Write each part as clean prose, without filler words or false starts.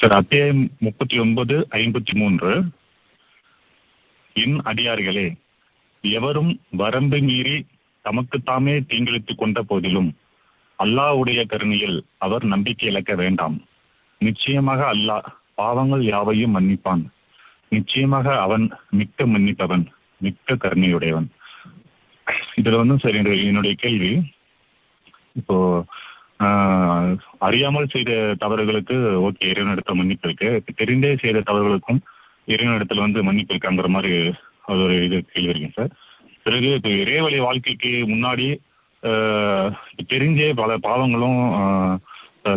Sir, அத்தியாயம் 39:53. என் அடியார்களே, எவரும் வரம்பு மீறி தமக்குத்தாமே தீங்கிழித்துக் கொண்ட போதிலும் அல்லாஹ்வுடைய கருணையில் அவர் நம்பிக்கை இழக்க வேண்டாம். நிச்சயமாக அல்லாஹ் பாவங்கள் யாவையும் மன்னிப்பான். நிச்சயமாக அவன் மிக்க மன்னிப்பவன், மிக்க கருணையுடையவன். இதுல வந்து சார் என்னுடைய கேள்வி, இப்போ அறியாமல் செய்த தவறுகளுக்கு ஓகே இறைவனிடத்தில் மன்னிப்பு இருக்கு, தெரிந்தே செய்த தவறுகளுக்கும் இறைவனிடத்துல வந்து மன்னிப்பு இருக்காங்கிற மாதிரி அது ஒரு இது கேள்வி இருக்கேன் சார். பிறகு இப்போ இறைவழி வாழ்க்கைக்கு முன்னாடி தெரிஞ்சே பல பாவங்களும்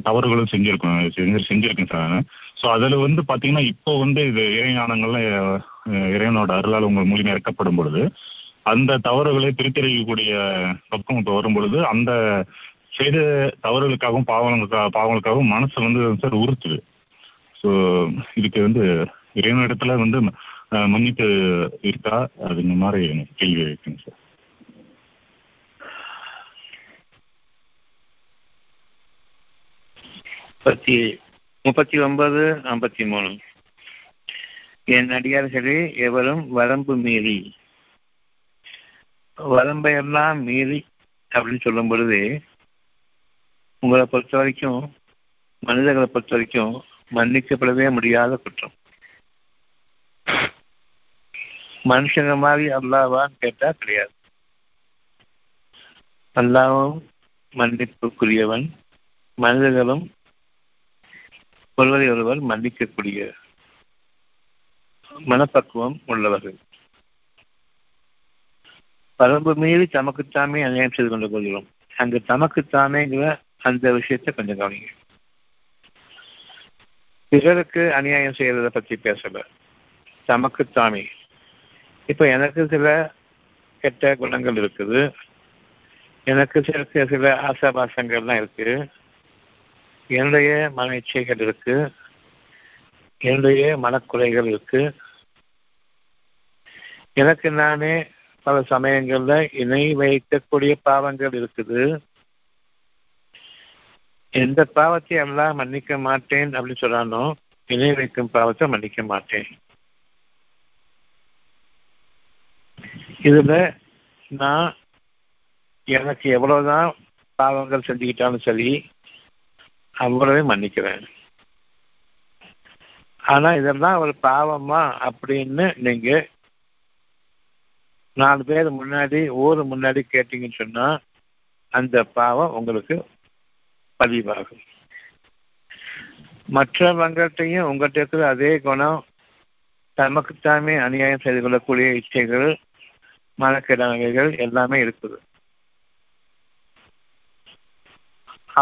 தவறுகளும் செஞ்சிருக்கேன் சார். ஸோ அதில் வந்து பார்த்தீங்கன்னா இப்போ வந்து இது இறைஞானங்கள்லாம் இறைவனோட அருளால் உங்கள் மூலியமாக இறக்கப்படும் பொழுது அந்த தவறுகளை பிரித்தறியக்கூடிய பக்கம் இப்போ வரும் பொழுது அந்த செய்த தவறுகளுக்காகவும் பாவங்களுக்காகவும் மனசு வந்து சார் உறுத்துது. ஸோ இதுக்கு வந்து இறைவனிடத்துல வந்து மன்னிப்பு இருக்கா, அது இந்த மாதிரி எனக்கு கேள்வி இருக்குங்க சார். முப்பத்தி 39, 53. என் அடியார்களே, எவரும் வரம்பையெல்லாம் மீறி அப்படின்னு சொல்லும் பொழுது உங்களை பொறுத்த வரைக்கும், மனிதர்களை பொறுத்த வரைக்கும் மன்னிக்கப்படவே முடியாத குற்றம். மனுஷங்க மாதிரி அல்லாஹ்வான்னு கேட்டா கிடையாது. அல்லாஹ்வும் மன்னிப்புக்குரியவன், மனிதர்களும் ஒருவரை ஒருவர் மன்னிக்கக்கூடிய மனப்பக்குவம் உள்ளவர்கள். வரம்பு மீறி தமக்குத்தாமே அநியாயம் செய்து கொண்டு போகிறோம். அங்கு தமக்குத்தானேங்கிற அந்த விஷயத்தை கொஞ்சம் கவனிங்க. பிறருக்கு அநியாயம் செய்யறதை பற்றி பேசல, தமக்குத்தாமே. இப்போ எனக்கு சில கெட்ட குணங்கள் இருக்குது, எனக்கு சில ஆசாபாசங்கள்லாம் இருக்குது, என்னுடைய மன இச்சைகள் இருக்கு, என்னுடைய மனக்குறைகள் இருக்கு. எனக்கு நானே பல சமயங்கள்ல இணை வைக்கக்கூடிய பாவங்கள் இருக்குது. எந்த பாவத்தை எல்லாம் மன்னிக்க மாட்டேன் அப்படின்னு சொன்னானோ இணை வைக்கும் பாவத்தை மன்னிக்க மாட்டேன். இதுல நான் எனக்கு எவ்வளவுதான் பாவங்கள் செஞ்சுக்கிட்டாலும் சரி அவ்வளவே மன்னிக்கிறேன். ஆனா இதெல்லாம் ஒரு பாவமா அப்படின்னு நீங்க 4 பேர் முன்னாடி ஊர் முன்னாடி கேட்டீங்கன்னு சொன்னா அந்த பாவம் உங்களுக்கு பதிவாகும். மற்றவங்கள்ட்டையும் உங்கள்கிட்ட இருக்கிற அதே குணம், தமக்குத்தாமே அநியாயம் செய்து கொள்ளக்கூடிய இச்சைகள், மனக்கிழமைகள் எல்லாமே இருக்குது.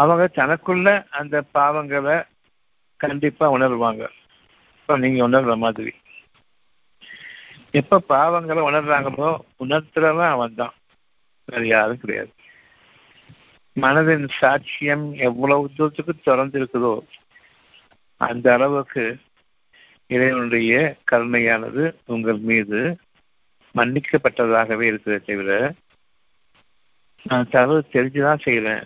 அவங்க தனக்குள்ள அந்த பாவங்களை கண்டிப்பா உணர்வாங்க. இப்போ நீங்க உணர்ற மாதிரி எப்ப பாவங்களை உணர்றாங்களோ உணர்த்துறவன் அவன் தான், வேற யாரும் கிடையாது. மனதின் சாட்சியம் எவ்வளவு தூரத்துக்கு திறந்திருக்குதோ அந்த அளவுக்கு இறைவனுடைய கருணையானது உங்கள் மீது மன்னிக்கப்பட்டதாகவே இருக்கிறத தவிர, நான் தவறு தெரிஞ்சுதான் செய்யறேன்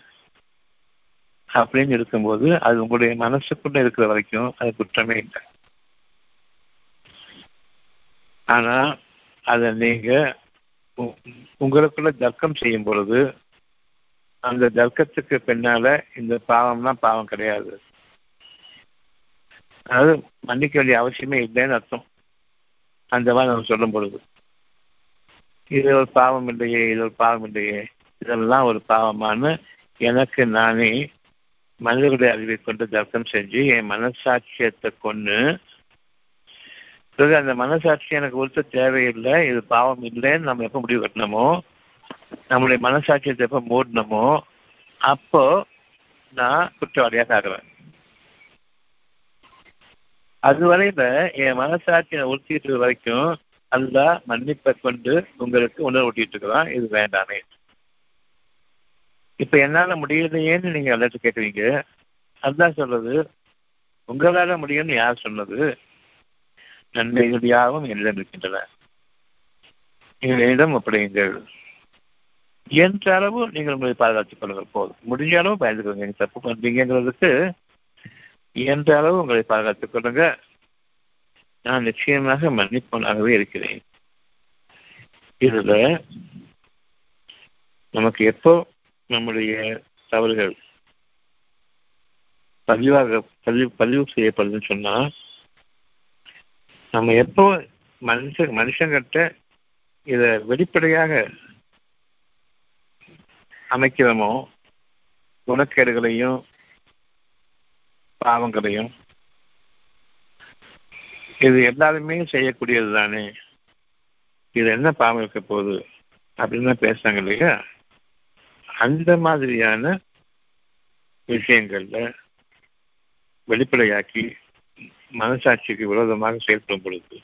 அப்படின்னு இருக்கும்போது அது உங்களுடைய மனசுக்குள்ள இருக்கிற வரைக்கும் அது குற்றமே இல்லை. ஆனா அதை நீங்க உங்களுக்குள்ள தர்க்கம் செய்யும் பொழுது அந்த தர்க்கத்துக்கு பின்னால இந்த பாவம்னா பாவம் கிடையாது, அதாவது மன்னிக்க வேண்டிய அவசியமே இல்லைன்னு அர்த்தம். அந்த மாதிரி நம்ம சொல்லும் பொழுது இது ஒரு பாவம் இல்லையே, இது ஒரு பாவம் இல்லையே, இதெல்லாம் ஒரு பாவமானு எனக்கு நானே மனிதர்களுடைய அறிவை கொண்டு தர்க்கம் செஞ்சு என் மனசாட்சியத்தை கொண்டு அந்த மனசாட்சி எனக்கு ஒருத்த தேவையில்லை, இது பாவம் இல்லைன்னு நம்ம எப்போ முடிவு கட்டணுமோ, நம்மளுடைய மனசாட்சியத்தை எப்போ மூடணுமோ அப்போ நான் குற்றவாளியாக ஆகிறேன். அதுவரையில என் மனசாட்சியை ஒருத்திட்டு வரைக்கும் அல்லா மன்னிப்பை கொண்டு உங்களுக்கு உணர்வூட்டிட்டு இருக்கிறான், இது வேண்டாமே. இப்ப என்னால முடியலையேன்னு நீங்க எல்லாத்தையும் கேட்குறீங்க. அதான் சொல்றது, உங்களால முடியும்னு யார் சொன்னது? நன்மைகள் யாவும் என்னிடம் இருக்கின்றன, என்னிடம் ஒப்படையுங்கள். என்ற அளவு நீங்கள் உங்களை பாதுகாத்துக் கொள்ளுங்கள் போதும். முடிஞ்ச அளவு பயந்துக்கொள்ளுங்க. தப்பு பண்றீங்கிறதுக்கு இயன்ற அளவு உங்களை பாதுகாத்துக் கொள்ளுங்க. நான் நிச்சயமாக மன்னிப்பவனாகவே இருக்கிறேன். இதுல நமக்கு எப்போ நம்முடைய தவறுகள் பதிவு செய்யப்படுதுன்னு சொன்னா, நம்ம எப்போ மனுஷங்கிட்ட இத வெளிப்படையாக அமைக்கிறோமோ, குணக்கேடுகளையும் பாவங்களையும், இது எல்லாருமே செய்யக்கூடியது தானே, இது என்ன பாவம் இருக்க போகுது அப்படின்னு பேசுறாங்க இல்லையா? அந்த மாதிரியான விஷயங்கள்ல வெளிப்படையாக்கி மனசாட்சிக்கு விரோதமாக செயல்படும் பொழுது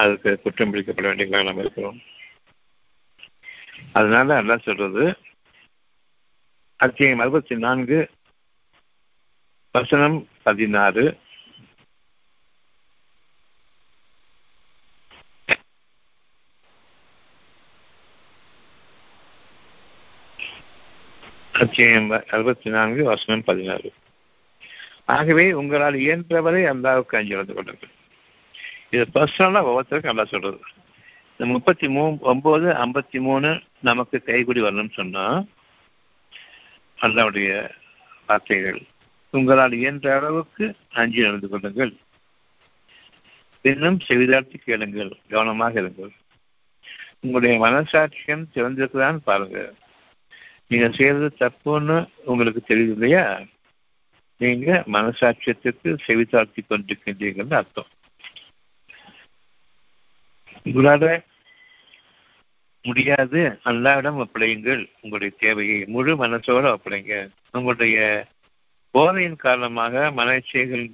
அதுக்கு குற்றம் பிடிக்கப்பட வேண்டியதாக நாம் இருக்கிறோம். அதனால அல்லா சொல்றது, அத்தியாயம் 64 வசனம் 16, அத்தியாயம் 64 வசனம் 16, ஆகவே உங்களால் இயன்றவரை அல்லாவுக்கு அஞ்சி நடந்து கொள்ளுங்கள். இது பர்சனலா ஒவ்வொருத்தருக்கும் அல்லா சொல்றது. 33:9-53 நமக்கு கைகூடி வரணும்னு சொன்னா அல்லாவுடைய வார்த்தைகள், உங்களால் இயன்ற அளவுக்கு அஞ்சி நடந்து கொள்ளுங்கள், இன்னும் செவிதார்த்தி கேளுங்கள், கவனமாக இருங்கள், உங்களுடைய மனசாட்சியம் திறந்திருக்குதான்னு பாருங்க, நீங்க செய்யறது தப்புன்னு உங்களுக்கு தெரியுது இல்லையா, நீங்க மனசாட்சியத்துக்கு செவிதார்த்தி கொண்டிருக்கின்றீங்கன்னு அர்த்தம். உங்களால முடியாது, அல்லாவிடம் ஒப்படையுங்கள், உங்களுடைய தேவையை முழு மனசோட ஒப்படைங்க. உங்களுடைய போதையின் காரணமாக, மன இச்சைகள்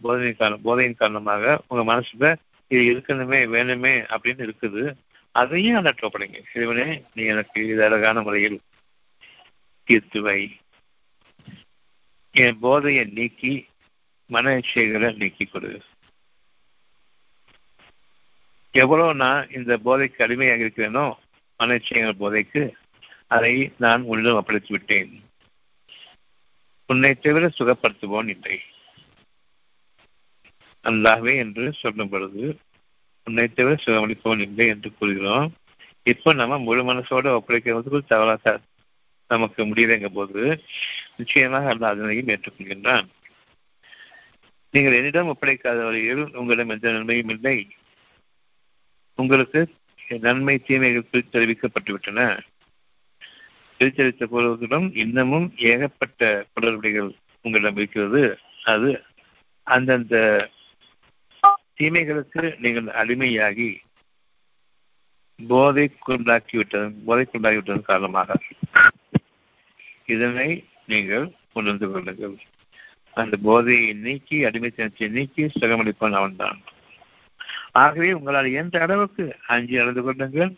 போதையின் காரணமாக உங்க மனசுல இது இருக்கணுமே வேணுமே அப்படின்னு இருக்குது, அதையும் அல்லாட்ட ஒப்படைங்க. இறைவனே, நீ எனக்கு இது அழகான முறையில் தீர்த்துவை, என் போதையை நீக்கி மன இச்சைகளை நீக்கி கொடு. எவ்வளோ நான் இந்த போதைக்கு அடிமையாக இருக்கிறேனோ, மன இச்சைகள் போதைக்கு, அதை நான் உள்ளும் ஒப்படைத்து விட்டேன். உன்னை தவிர சுகப்படுத்துவோன் இல்லை அல்லாஹ்வே என்று சொல்லும் பொழுது, உன்னை தவிர சுகமளிப்போன் இல்லை என்று கூறுகிறோம். இப்போ நம்ம முழு மனசோட ஒப்படைக்கிறதுக்கு தவறாக நமக்கு முடியலைங்கும் போது நிச்சயமாக அல்ல அதனையும் ஏற்றுக்கொள்கின்றான். நீங்கள் என்னிடம் ஒப்படைக்காத வரையில் உங்களிடம் எந்த நன்மையும் இல்லை, உங்களுக்கு நன்மை தீமைகள் பிரித்தறிவிக்கப்பட்டுவிட்டன. பிரித்தறிவித்த பொருள்களும் இன்னமும் ஏகப்பட்ட குளறுபடிகள் உங்களிடம் இருக்கிறது, அது அந்தந்த தீமைகளுக்கு நீங்கள் அடிமையாகி போதைக்குள்ளாகிவிட்டதன் காரணமாக. இதனை நீங்கள் உணர்ந்து கொள்ளுங்கள். அந்த போதையை நீக்கி, அடிமைத்தனத்தை நீக்கி சுகமளிப்பான் அவன்தான். ஆகவே உங்களால் எந்த அளவுக்கு அஞ்சி நடந்து கொள்ளுங்கள்.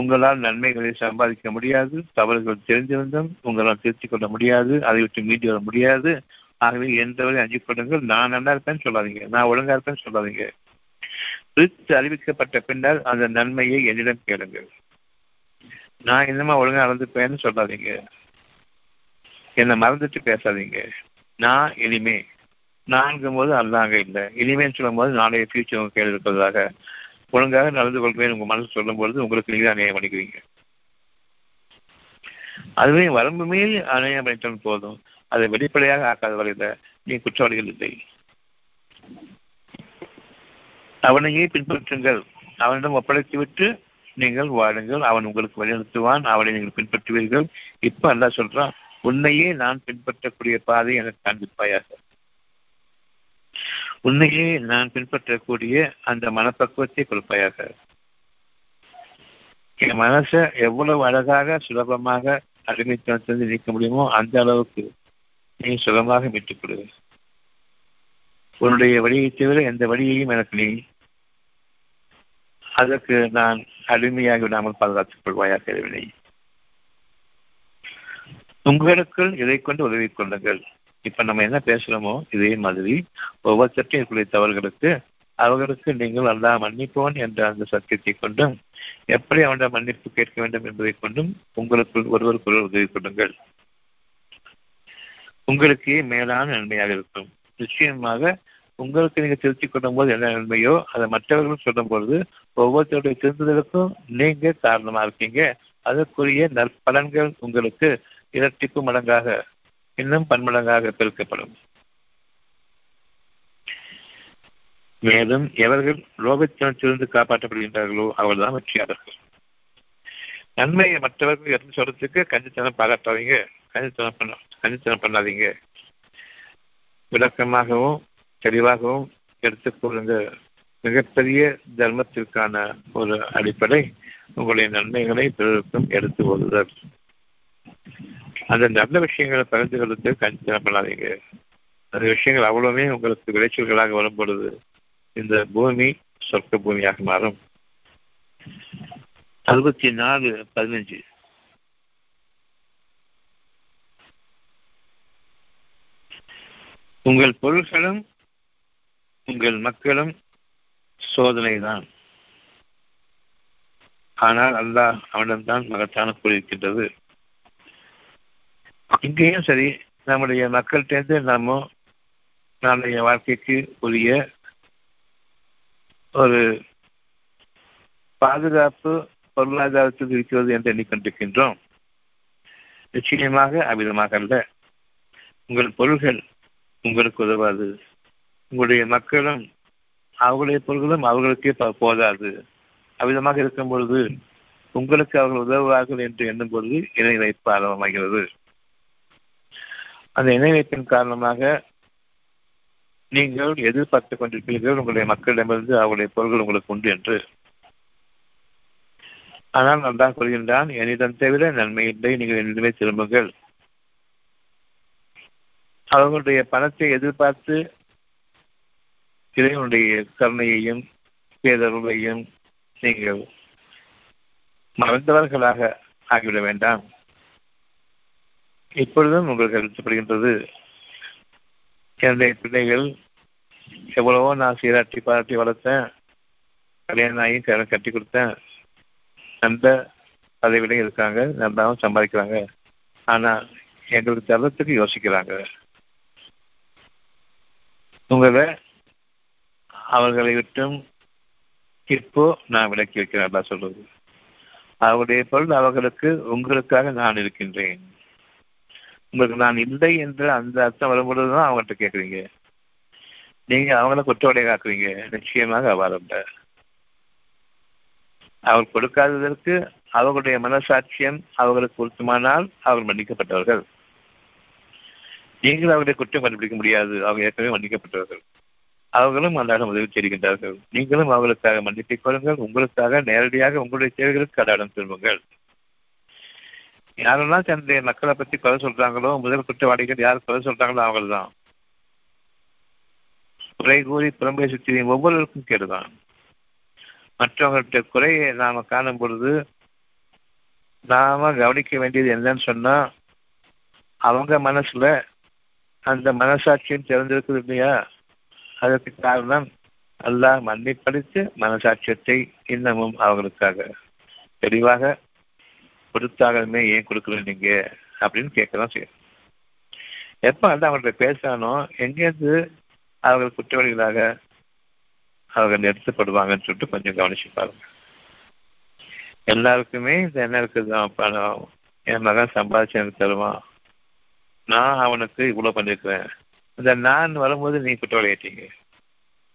உங்களால் நன்மைகளை சம்பாதிக்க முடியாது, தவறுகள் தெரிந்திருந்தும் உங்களால் திருத்திக் கொள்ள முடியாது, அதை விட்டு மீண்டு வர முடியாது. ஆகவே எந்தவரை அஞ்சி கொள்ளுங்கள். நான் நல்லா இருப்பேன்னு சொல்லாதீங்க, நான் ஒழுங்கா இருப்பேன்னு சொல்லாதீங்க. பிரித்து அறிவிக்கப்பட்ட பின்னர் அந்த நன்மையை என்னிடம் கேளுங்கள். நான் என்னமா ஒழுங்கா நடந்துப்பேன்னு சொல்லாதீங்க, என்னை மறந்துட்டு பேசாதீங்க. நான் இனிமே நான்கும் போது அல்லாங்க இல்லை, இனிமேன்னு சொல்லும் போது நாளைய ஃபியூச்சர் உங்க கேள்வி இருப்பதாக ஒழுங்காக நடந்து கொள்வேன் உங்க மனசு சொல்லும் பொழுது உங்களுக்கு நீங்க அநியாயம் பண்ணிக்குவீங்க. அதுவே வரம்பு மேல் அநியாயம் பண்ணிட்டாலும் போதும், அதை வெளிப்படையாக ஆக்காத வரையில நீ குற்றவாளிகள் இல்லை. அவனையே பின்பற்றுங்கள், அவனிடம் ஒப்படைத்துவிட்டு நீங்கள் வாடுங்கள், அவன் உங்களுக்கு வழிநடத்துவான், அவனை நீங்கள் பின்பற்றுவீர்கள். இப்ப அல்லாஹ் சொல்றான், உன்னையே நான் பின்பற்றக்கூடிய பாதை எனக்கு காண்பிப்பாயாக. உன்னையே நான் பின்பற்றக்கூடிய அந்த மனப்பக்குவத்தை கொடுப்பாயாக. என் மனசை எவ்வளவு அழகாக சுலபமாக அடிமைத்தனத்திலிருந்து நீக்க முடியுமோ அந்த அளவுக்கு நீ சுலபமாக மீட்டுக் கொடு. உன்னுடைய வழியை தவிர எந்த வழியையும் எனக்கு நீ அதற்கு நான் அடிமையாகி விடாமல் பாதுகாத்துக் கொள்வாயாக. தேவையில்லை. உங்களுக்குள் இதை கொண்டு உதவி கொள்ளுங்கள். இப்ப நம்ம என்ன பேசுறோமோ இதே மாதிரி ஒவ்வொருத்தருக்கும் இருக்கக்கூடிய தவறுகளுக்கு அவர்களுக்கு நீங்கள் அல்லாஹ் மன்னிப்போன் என்ற அந்த சத்தியத்தை கொண்டும், எப்படி அவனோட மன்னிப்பு கேட்க வேண்டும் என்பதை கொண்டும் உங்களுக்குள் ஒருவருக்குள் உதவி கொள்ளுங்கள். உங்களுக்கு மேலான நன்மையாக இருக்கும். நிச்சயமாக உங்களுக்கு நீங்கள் திருத்தி கொள்ளும் போது என்ன நன்மையோ அதை மற்றவர்களும் சொல்லும் பொழுது ஒவ்வொருத்தருடைய திருந்துதலுக்கும் நீங்க காரணமா இருக்கீங்க. அதற்குரிய நற்பலன்கள் உங்களுக்கு இரட்டிப்பு மடங்காக இன்னும் பன்மடங்காக பெருக்கப்படும். மேலும் எவர்கள் ரோகத்திலிருந்து காப்பாற்றப்படுகின்றார்களோ அவர்கள்தான் வெற்றியாளர்கள். நன்மையை மற்றவர்கள் எடுத்து சொல்றதுக்கு கஞ்சித்தனம் பாராட்டாதீங்க, கஞ்சித்தனம் பண்ணாதீங்க. விளக்கமாகவும் தெளிவாகவும் எடுத்துக்கொள்ளுங்க. மிகப்பெரிய தர்மத்திற்கான ஒரு அடிப்படை உங்களுடைய நன்மைகளை பிறருக்கும் எடுத்து ஓடுதல். அந்த நல்ல விஷயங்களை பகிர்ந்து கொள்வது கஞ்சித்தனம் பண்ணாதீங்க. அந்த விஷயங்கள் அவ்வளவுமே உங்களுக்கு விளைச்சல்களாக வரும் பொழுது இந்த பூமி சொர்க்க பூமியாக மாறும். 64:15 உங்கள் பொருள்களும் உங்கள் மக்களும் சோதனைதான், ஆனால் அல்லாஹ் அவனிடம்தான் மகத்தான கூறியிருக்கின்றது. இங்கேயும் சரி, நம்முடைய மக்கள்கிட்டேருந்து நாம நம்முடைய வாழ்க்கைக்கு உரிய ஒரு பாதுகாப்பு பொருளாதாரத்தில் இருக்கிறது என்று எண்ணிக்கொண்டிருக்கின்றோம். நிச்சயமாக அவ்விதமாக அல்ல. உங்கள் பொருள்கள் உங்களுக்கு உதவாது, உங்களுடைய மக்களும் அவர்களுடைய பொருள்களும் அவர்களுக்கே போதாது. அவ்விதமாக இருக்கும் பொழுது உங்களுக்கு அவர்கள் உதவுவார்கள் என்று எண்ணும் பொழுது இணை வைப்பு ஆரம்பமாகிறது. அந்த இணை வைப்பின் காரணமாக நீங்கள் எதிர்பார்த்துக் கொண்டிருப்பீர்கள் உங்களுடைய மக்களிடமிருந்து அவருடைய பொருள்கள் உங்களுக்கு உண்டு என்று. ஆனால் நல்லா கூறுகின்றான், என்னிடம் தவிர நன்மை இல்லை, நீங்கள் என்னிடமே திரும்புங்கள். அவர்களுடைய பணத்தை எதிர்பார்த்து இறைவனுடைய கருணையையும் பேரருளையும் நீங்கள் மறந்தவர்களாக ஆகிவிட வேண்டாம். இப்பொழுதும் உங்களுக்கு அறிவிக்கப்படுகின்றது, என்னுடைய பிள்ளைகள் எவ்வளவோ நான் சீராட்டி பாராட்டி வளர்த்தேன், கல்யாணம் ஆகி கட்டி கொடுத்தேன், நல்ல பதவியிலையும் இருக்காங்க, நல்லாவும் சம்பாதிக்கிறாங்க, ஆனால் எங்களுக்கு தரத்துக்கு யோசிக்கிறாங்க. உங்களை அவர்களை விட்டும் இப்போ நான் விலக்கி வைக்கிறேன் நல்லா சொல்றது. அவருடைய பொருள் அவர்களுக்கு உங்களுக்காக நான் இருக்கின்றேன். உங்களுக்கு நான் இல்லை என்ற அந்த அர்த்தம் வரும்பொழுதுதான் அவங்கள்ட்ட கேட்குறீங்க, நீங்க அவங்கள குற்றவாளியை காக்குறீங்க. நிச்சயமாக அவரல்ல. அவர் கொடுக்காததற்கு அவர்களுடைய மனசாட்சியம் அவர்களுக்கு பொருத்தமானால் அவர்கள் மன்னிக்கப்பட்டவர்கள். நீங்கள் அவருடைய குற்றம் கண்டுபிடிக்க முடியாது, அவங்க ஏற்கனவே மன்னிக்கப்பட்டவர்கள். அவர்களும் அன்றாடம் உதவி செய்கின்றார்கள், நீங்களும் அவர்களுக்காக மன்னித்துக் கொள்ளுங்கள். உங்களுக்காக நேரடியாக உங்களுடைய தேவைகளுக்கு அன்றாடம் திரும்புங்கள். யாரெல்லாம் தன்னுடைய மக்களை பற்றி கொலை சொல்றாங்களோ, முதல் குற்றவாளிகள் யார் கொலை சொல்றாங்களோ அவர்கள் தான். குறை கூறி புறம்பை சுற்றி ஒவ்வொருவருக்கும் கேடுதான். மற்றவர்களுடைய குறையை நாம காணும் பொழுது நாம கவனிக்க வேண்டியது என்னன்னு சொன்னா, அவங்க மனசுல அந்த மனசாட்சியும் தெரிஞ்சிருக்குது இல்லையா? அதற்கு காரணம் அல்லாஹ் மன்னிப்பளித்து மனசாட்சியத்தை இன்னமும் அவர்களுக்காக தெளிவாக கொடுத்தாகலுமே ஏன் கொடுக்கல நீங்க அப்படின்னு கேட்கதான் செய்யணும். எப்ப அல்ல அவங்கள்ட்ட பேசானோ எங்கேருந்து அவர்கள் குற்றவாளிகளாக அவர்கள் எடுத்துப்படுவாங்கன்னு சொல்லிட்டு கொஞ்சம் கவனிச்சு பாருங்க. எல்லாருக்குமே இது என்ன இருக்குதான், பணம் என் மகன் சம்பாதிச்சு எனக்கு தருவான், நான் அவனுக்கு இவ்வளவு பண்ணிருக்கிறேன். இந்த நான் வரும்போது நீ குற்றவாளி ஆயிட்டீங்க.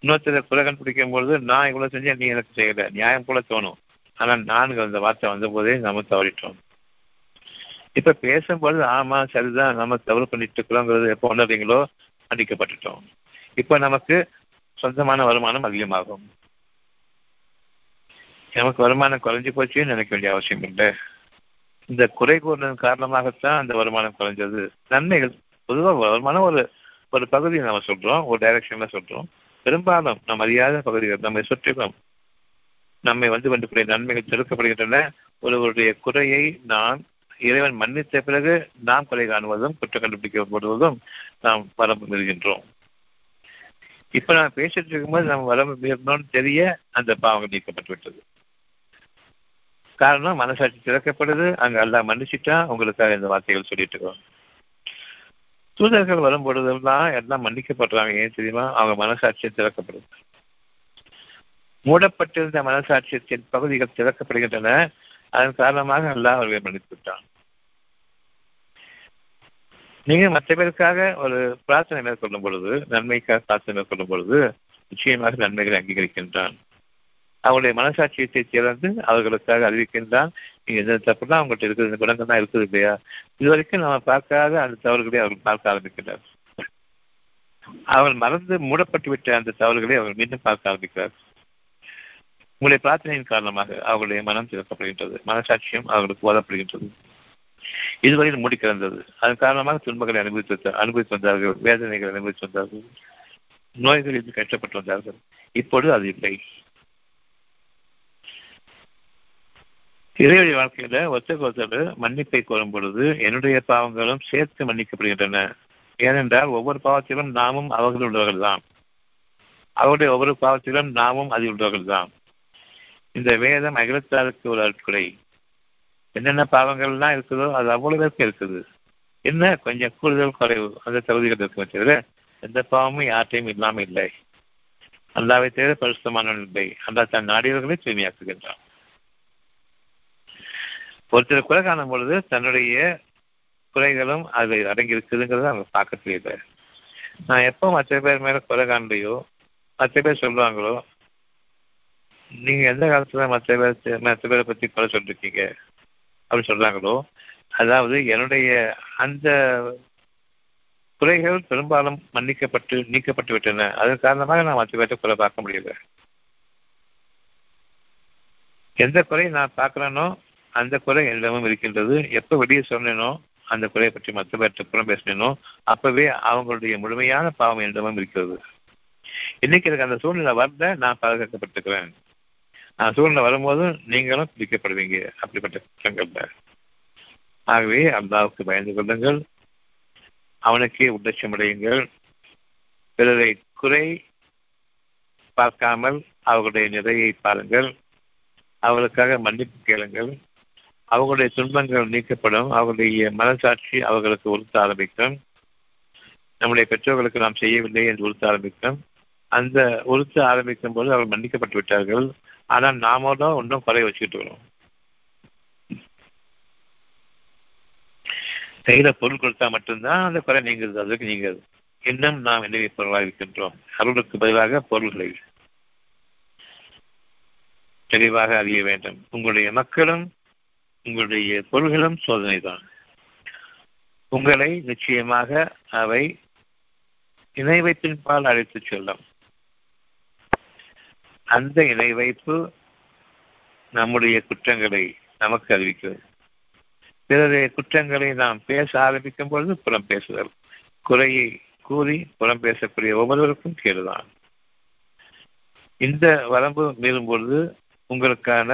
இன்னொருத்தர குறை கண்டுபிடிக்கும் பொழுது நான் இவ்வளவு செஞ்சேன், நீ எனக்கு செய்யல, நியாயம் கூட தோணும். ஆனால் நான்கு அந்த வார்த்தை வந்த போதே நம்ம தவறிட்டோம். இப்ப பேசும்பொழுது ஆமா சரிதான் நம்ம தவறு பண்ணிட்டு இருக்கிறோங்கிறது எப்போ உணர்றீங்களோ அடிக்கப்பட்டுட்டோம். இப்ப நமக்கு சொந்தமான வருமானம் அதிகமாகும். நமக்கு வருமானம் குறைஞ்சி போச்சுன்னு நினைக்க வேண்டிய அவசியம் இல்லை. இந்த குறை கூறின் காரணமாகத்தான் அந்த வருமானம் குறைஞ்சது. நன்மைகள் பொதுவாக வருமானம் ஒரு ஒரு பகுதியை நம்ம சொல்றோம், ஒரு டைரக்ஷன்ல சொல்றோம். பெரும்பாலும் நம்ம அறியாத பகுதிகள் நம்மை சுற்றிலும் நம்மை வந்து கொண்டு நன்மைகள் தடுக்கப்படுகின்றன. ஒருவருடைய குறையை நாம் இறைவன் மன்னித்த பிறகு நாம் குறை காணுவதும் குற்றம் கண்டுபிடிக்கப்படுவதும் நாம் வரம்பு மீறுகின்றோம். இப்ப நான் பேசிட்டு இருக்கும்போது நம்ம வரம்பு மீறணும்னு தெரிய அந்த பாவங்கள் நீக்கப்பட்டுவிட்டது. காரணம் மனசாட்சி திறக்கப்படுது, அங்க அல்லா மன்னிச்சுட்டா உங்களுக்காக இந்த வார்த்தைகள் சொல்லிட்டு இருக்கோம். தூதர்கள் வரும் பொழுதெல்லாம் எல்லாம் மன்னிக்கப்படுறாங்க. ஏன் தெரியுமா? அவங்க மனசாட்சியம் திறக்கப்படுது. மூடப்பட்டிருந்த மனசாட்சியத்தின் பகுதிகள் திறக்கப்படுகின்றன. அதன் காரணமாக அல்லாஹ் அவர்களை மன்னித்து விட்டான். நீங்க மற்ற பேருக்காக ஒரு பிரார்த்தனை மேற்கொள்ளும் பொழுது, நன்மைக்காக பிரார்த்தனை மேற்கொள்ளும் பொழுது நிச்சயமாக நன்மைகளை அங்கீகரிக்கின்றான். அவங்களுடைய மனசாட்சியத்தை திறந்து அவர்களுக்காக அறிவிக்கின்றான். நீங்க எந்த தப்புனா அவங்கள்ட்ட இருக்குது, இந்த குணங்கள் தான் இருக்குது இல்லையா, இது வரைக்கும் நம்ம பார்க்காத அந்த தவறுகளை அவர்கள் பார்க்க ஆரம்பிக்கிறார். அவர்கள் மறந்து மூடப்பட்டு விட்ட அந்த தவறுகளை அவர்கள் மீண்டும் பார்க்க ஆரம்பிக்கிறார். உங்களுடைய பிரார்த்தனையின் காரணமாக அவர்களுடைய மனம் திறக்கப்படுகின்றது, மனசாட்சியம் அவர்களுக்கு போதப்படுகின்றது. இதுவரையில் மூடி கிடந்தது. அதன் காரணமாக துன்பங்களை அனுபவித்து வந்தார்கள், வேதனைகளை அனுபவித்து வந்தார்கள், நோய்களில் கஷ்டப்பட்டு வந்தார்கள். இப்பொழுது அது இல்லை. இறைவழி வாழ்க்கையில ஒத்தர் மன்னிப்பை கோரும் பொழுது என்னுடைய பாவங்களும் சேர்த்து மன்னிக்கப்படுகின்றன. ஏனென்றால் ஒவ்வொரு பாவத்திலும் நாமும் அவர்கள் உள்ளவர்கள் தான். அவருடைய ஒவ்வொரு பாவத்திலும் நாமும் அதில் உள்ளவர்கள் தான். இந்த வேதம் அகிலத்தாருக்கு ஒரு அற்கொலை. என்னென்ன பாவங்கள்லாம் இருக்குதோ அது அவ்வளவு பேருக்கு இருக்குது. என்ன கொஞ்சம் கூடுதல் குறைவு அந்த தகுதிகள் இருக்குமே தவிர எந்த பாவமும் யார்ட்டையும் இல்லாமல் இல்லை. அல்லாவை தவிர பரிசுத்தமானவன் இல்லை. அல்லாஹ் தன் நாடியவர்களை தூய்மையாக்குகின்றான். ஒருத்தர் குறை காணும் பொழுது தன்னுடைய குறைகளும் அது அடங்கி இருக்குதுங்கிறது அவங்க பார்க்க தெரியல. நான் எப்போ மற்ற பேர் மேலே குறை காண்பையோ, மற்ற பேர் சொல்லுவாங்களோ, நீங்க எந்த காலத்துல மற்ற பேரை பத்தி குறை சொல்லிருக்கீங்க அப்படின்னு சொல்றாங்களோ, அதாவது என்னுடைய அந்த குறைகள் பெரும்பாலும் மன்னிக்கப்பட்டு நீக்கப்பட்டு விட்டன. அதன் காரணமாக நான் மற்ற பேர்ட்ட குறை பார்க்க முடியல. எந்த குறை நான் பார்க்கிறேனோ அந்த குறை எல்லாமும் இருக்கின்றது. எப்போ வெளியே சொன்னேனோ, அந்த குறையை பற்றி மற்ற பேர்ட்ட புறம் பேசினேனோ, அப்பவே அவங்களுடைய முழுமையான பாவம் எல்லாமும் இருக்கிறது. இன்னைக்கு எனக்கு அந்த சூழ்நிலை வரல, நான் பாதுகாக்கப்பட்டிருக்கிறேன். அந்த சூழ்நிலை வரும்போது நீங்களும் பிடிக்கப்படுவீங்க. அப்படிப்பட்ட குற்றங்கள்ல ஆகவே அல்லாஹ்வுக்கு பயந்து கொள்ளுங்கள், அவனுக்கே உத்தேசம் அடையுங்கள். பிறரை குறை பார்க்காமல் அவர்களுடைய நிறையை பாருங்கள். அவர்களுக்காக மன்னிப்பு கேளுங்கள். அவர்களுடைய துன்பங்கள் நீக்கப்படும். அவர்களுடைய மனசாட்சி அவர்களுக்கு உறுத்த ஆரம்பிக்கும். நம்முடைய பெற்றோர்களுக்கு நாம் செய்யவில்லை என்று உறுத்த ஆரம்பிக்கும். அந்த உறுத்த ஆரம்பிக்கும் போது அவர்கள் மன்னிக்கப்பட்டு விட்டார்கள். ஆனால் நாமோ தான் ஒன்றும் குறை வச்சுக்கிட்டு வரும். கையில பொருள் கொடுத்தா மட்டும்தான் அந்த குறை நீங்கிறது. அதுக்கு நீங்கிறது. இன்னும் நாம் என்னுடைய பொருளாக இருக்கின்றோம். அருளுக்கு பதிலாக பொருள்களை தெளிவாக அறிய வேண்டும். உங்களுடைய மக்களும் உங்களுடைய பொருள்களும் சோதனை தான். உங்களை நிச்சயமாக அவை இணை வைப்பின்பால் அழைத்து செல்லும். அந்த இணை வைப்பு நம்முடைய குற்றங்களை நமக்கு அறிவிக்கிறது. பிறருடைய குற்றங்களை நாம் பேச ஆரம்பிக்கும் பொழுது புறம் பேசுதல், குறையை கூறி புறம் பேசக்கூடிய ஒவ்வொருவருக்கும் கேடுதான். இந்த வரம்பு மீறும் பொழுது உங்களுக்கான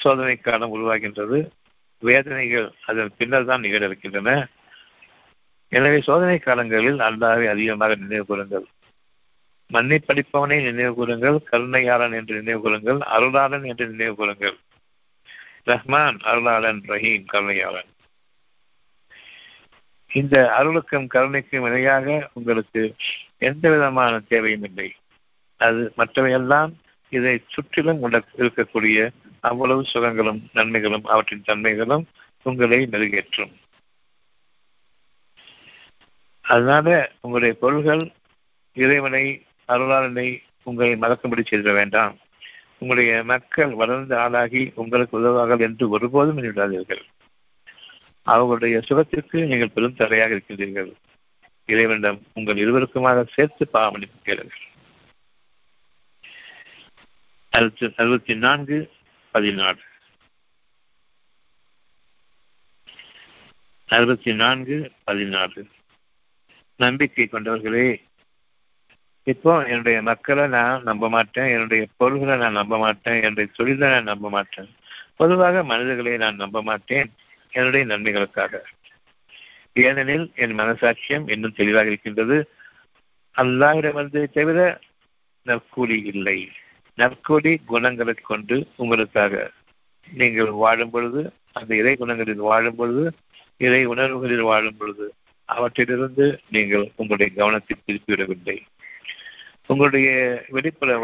சோதனை காலம் உருவாகின்றது. வேதனைகள் அதன் பின்னர் தான் நிகழ இருக்கின்றன. எனவே சோதனை காலங்களில் அல்லாஹ்வை அதிகமாக நினைவு கூறுங்கள். மன்னிப்பளிப்பவனை நினைவு கூறுங்கள். கருணையாளன் என்று நினைவு கூறுங்கள். அருளாளன் என்று நினைவு கூறுங்கள். ரஹ்மான், அருளாளன், ரஹீம், கருணையாளன். இந்த அருளுக்கும் கருணைக்கும் இணையாக உங்களுக்கு எந்த விதமான தேவையும் இல்லை. அது மற்றவையெல்லாம் இதை சுற்றிலும் இருக்கக்கூடிய அவ்வளவு சுகங்களும் நன்மைகளும் அவற்றின் தன்மைகளும் உங்களை மெருகேற்றும். அதனால உங்களுடைய பொருள்கள் இறைவனை அருளாளனை உங்களை மறக்கும்படி செய்திட வேண்டாம். உங்களுடைய மக்கள் வளர்ந்த ஆளாகி உங்களுக்கு உதவாக என்று ஒருபோதும் விடாதீர்கள். அவர்களுடைய சுகத்திற்கு நீங்கள் பெரும் தடையாக இருக்கின்றீர்கள். இறைவனிடம் உங்கள் இருவருக்குமாக சேர்த்து பாவமளிப்பு கேளுங்கள். 64:14 64:14 நம்பிக்கை கொண்டவர்களே, இப்போ என்னுடைய மக்களை நான் நம்ப மாட்டேன், என்னுடைய பொருள்களை நான் நம்ப மாட்டேன், என்னுடைய தொழிலை நான் நம்ப மாட்டேன், பொதுவாக மனிதர்களை நான் நம்ப மாட்டேன் என்னுடைய நன்மைகளுக்காக. ஏனெனில் என் மனசாட்சியம் இன்னும் தெளிவாக இருக்கின்றது. அல்லாஹ்விடமிருந்து தவிர நற்கூலி இல்லை. நற்கூலி குணங்களை கொண்டு உங்களுக்காக நீங்கள் வாழும் பொழுது, அந்த இறை குணங்களில் வாழும் பொழுது, இறை உணர்வுகளில் வாழும் பொழுது அவற்றிலிருந்து நீங்கள் உங்களுடைய கவனத்தை திருப்பிவிடவில்லை. உங்களுடைய வெளிப்புற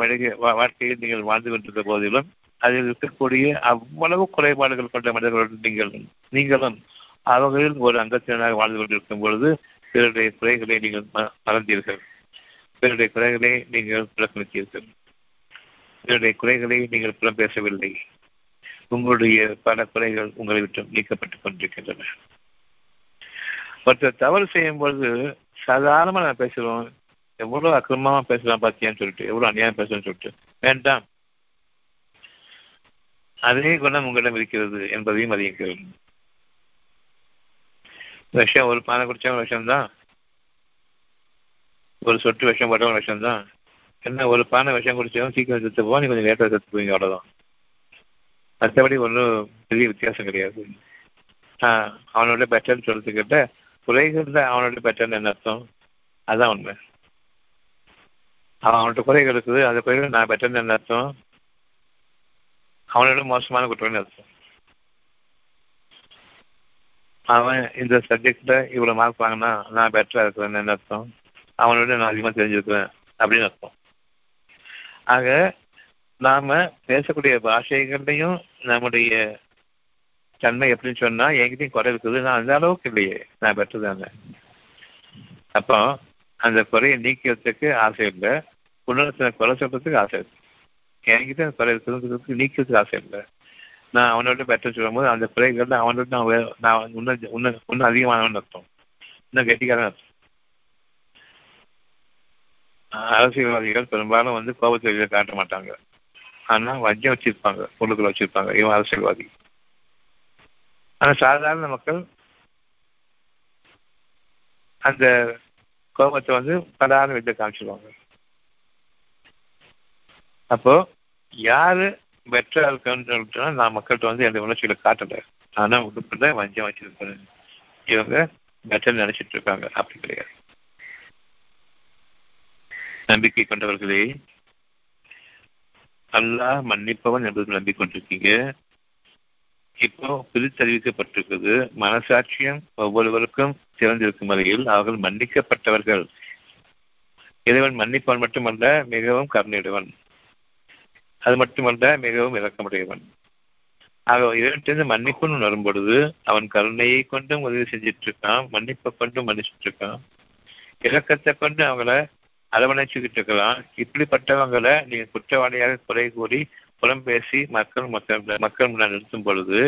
வாழ்க்கையில் நீங்கள் வாழ்ந்து கொண்டிருந்த போதிலும் அதில் இருக்கக்கூடிய அவ்வளவு குறைபாடுகள் கொண்ட மனிதர்களுடன் நீங்களும் அவர்களில் ஒரு அங்கத்தினராக வாழ்ந்து கொண்டிருக்கும் பொழுது பிறருடைய குறைகளை நீங்கள் மறந்தீர்கள். பிறருடைய குறைகளை நீங்கள் புறக்கணித்தீர்கள். பிறருடைய குறைகளை நீங்கள் புறம் பேசவில்லை. உங்களுடைய பல குறைகள் உங்களை விட்டு நீக்கப்பட்டுக் கொண்டிருக்கின்றன. ஒருத்தர் தவறு செய்யும்பொழுது சாதாரணமாக நான் பேசுகிறோம், எவ்வளோ அக்கிரமமா பேசலாம் பார்த்தியான்னு சொல்லிட்டு, எவ்வளோ அநியாயம் பேசலாம்னு சொல்லிட்டு வேண்டாம். அதே குணம் உங்களிடம் இருக்கிறது என்பதையும் அறியுங்கள். விஷம் ஒரு பானை குடிச்சவன் விஷம்தான், ஒரு சொட்டு விஷம் போட்டவன் விஷம்தான். என்ன, ஒரு பானை விஷம் குடிச்சவன் சீக்கிரம் செத்து போவான், நீ கொஞ்சம் லேட்டாக செத்து போவீங்க, அவ்வளோதான். மற்றபடி ஒன்றும் பெரிய வித்தியாசம் கிடையாது. அவனோட பேட்டர்ன் சொல்றதுக்கிட்ட குறைகள் தான். அவனோட பேட்டர்ன் என்ன அர்த்தம்? அதுதான் உண்மை. அவனோட குறைகள் இருக்குது, அந்த குறைகள் நான் பெட்டர்னு என்ன அர்த்தம்? அவனோட மோசமான குற்றம்னு அர்த்தம். அவன் இந்த சப்ஜெக்ட்ல இவ்வளவு மார்க் வாங்கினா நான் பெட்டரா இருக்கிறேன்னு என்ன அர்த்தம்? அவனோட நான் அதிகமா தெரிஞ்சிருக்கிறேன் அப்படின்னு அர்த்தம். ஆக நாம பேசக்கூடிய பாஷைகள்லையும் நம்முடைய தன்மை எப்படின்னு சொன்னா, என்கிட்டையும் குறை இருக்குது, நான் அந்த அளவுக்கு இல்லையே, நான் பெட்டர் தானே. அப்போ அந்த குறையை நீக்கிறதுக்கு ஆசை இல்லை, உணர்வு குறை சொல்றதுக்கு ஆசை இல்லை. என்கிட்ட குறை இருக்கிறதுக்கு நீக்கிறதுக்கு ஆசை இல்லை. நான் அவனோட பெட்டர் சொல்லும் போது அந்த குறைகள் அவனோட நான் இன்னும் அதிகமானவன் அர்த்தம், இன்னும் கெட்டிக்காரன் அர்த்தம். அரசியல்வாதிகள் பெரும்பாலும் வந்து கோபத்தை காட்ட மாட்டாங்க, ஆனா வஞ்சம் வச்சிருப்பாங்க, உள்ளுக்குள்ள வச்சிருப்பாங்க, இவன் அரசியல்வாதி. ஆனா சாதாரண மக்கள் அந்த கோபத்தை வந்து பலாரம் வெளியே காமிச்சிருவாங்க. அப்போ யாரு பெட்டரா இருக்குன்னா, நான் மக்கள்கிட்ட வந்து எந்த உணர்ச்சிகளை காட்டல, ஆனா உடுப்புல வஞ்சம் வச்சிருப்பேன், இவங்க பெட்டர் நினைச்சிட்டு இருக்காங்க. அப்படி கிடையாது. நம்பிக்கை கொண்டவர்களே, அல்லாஹ் மன்னிப்பவன் என்பது நம்பிக்கொண்டிருக்கீங்க. இப்போ பிரித்தறிவிக்கப்பட்டிருக்கிறது. மனசாட்சியம் ஒவ்வொருவருக்கும் திறந்திருக்கும் வகையில் அவர்கள் மன்னிக்கப்பட்டவர்கள். இறைவன் மன்னிப்பவன் மட்டுமல்ல, மிகவும் கருணையுடையவன். அது மட்டுமல்ல, மிகவும் இரக்கமுடையவன். ஆக இறைவன் மன்னிப்புன்னு வரும்பொழுது அவன் கருணையை கொண்டும் உதவி செஞ்சிட்டு இருக்கான், மன்னிப்பை கொண்டும் மன்னிச்சுட்டு இருக்கான், இரக்கத்தை கொண்டு அவங்கள அரவணைச்சுக்கிட்டு இருக்கலாம். இப்படிப்பட்டவங்களை நீங்க குற்றவாளியாக குறை கூறி புறம் பேசி மக்கள் முன்னாடி நிறுத்தும் பொழுது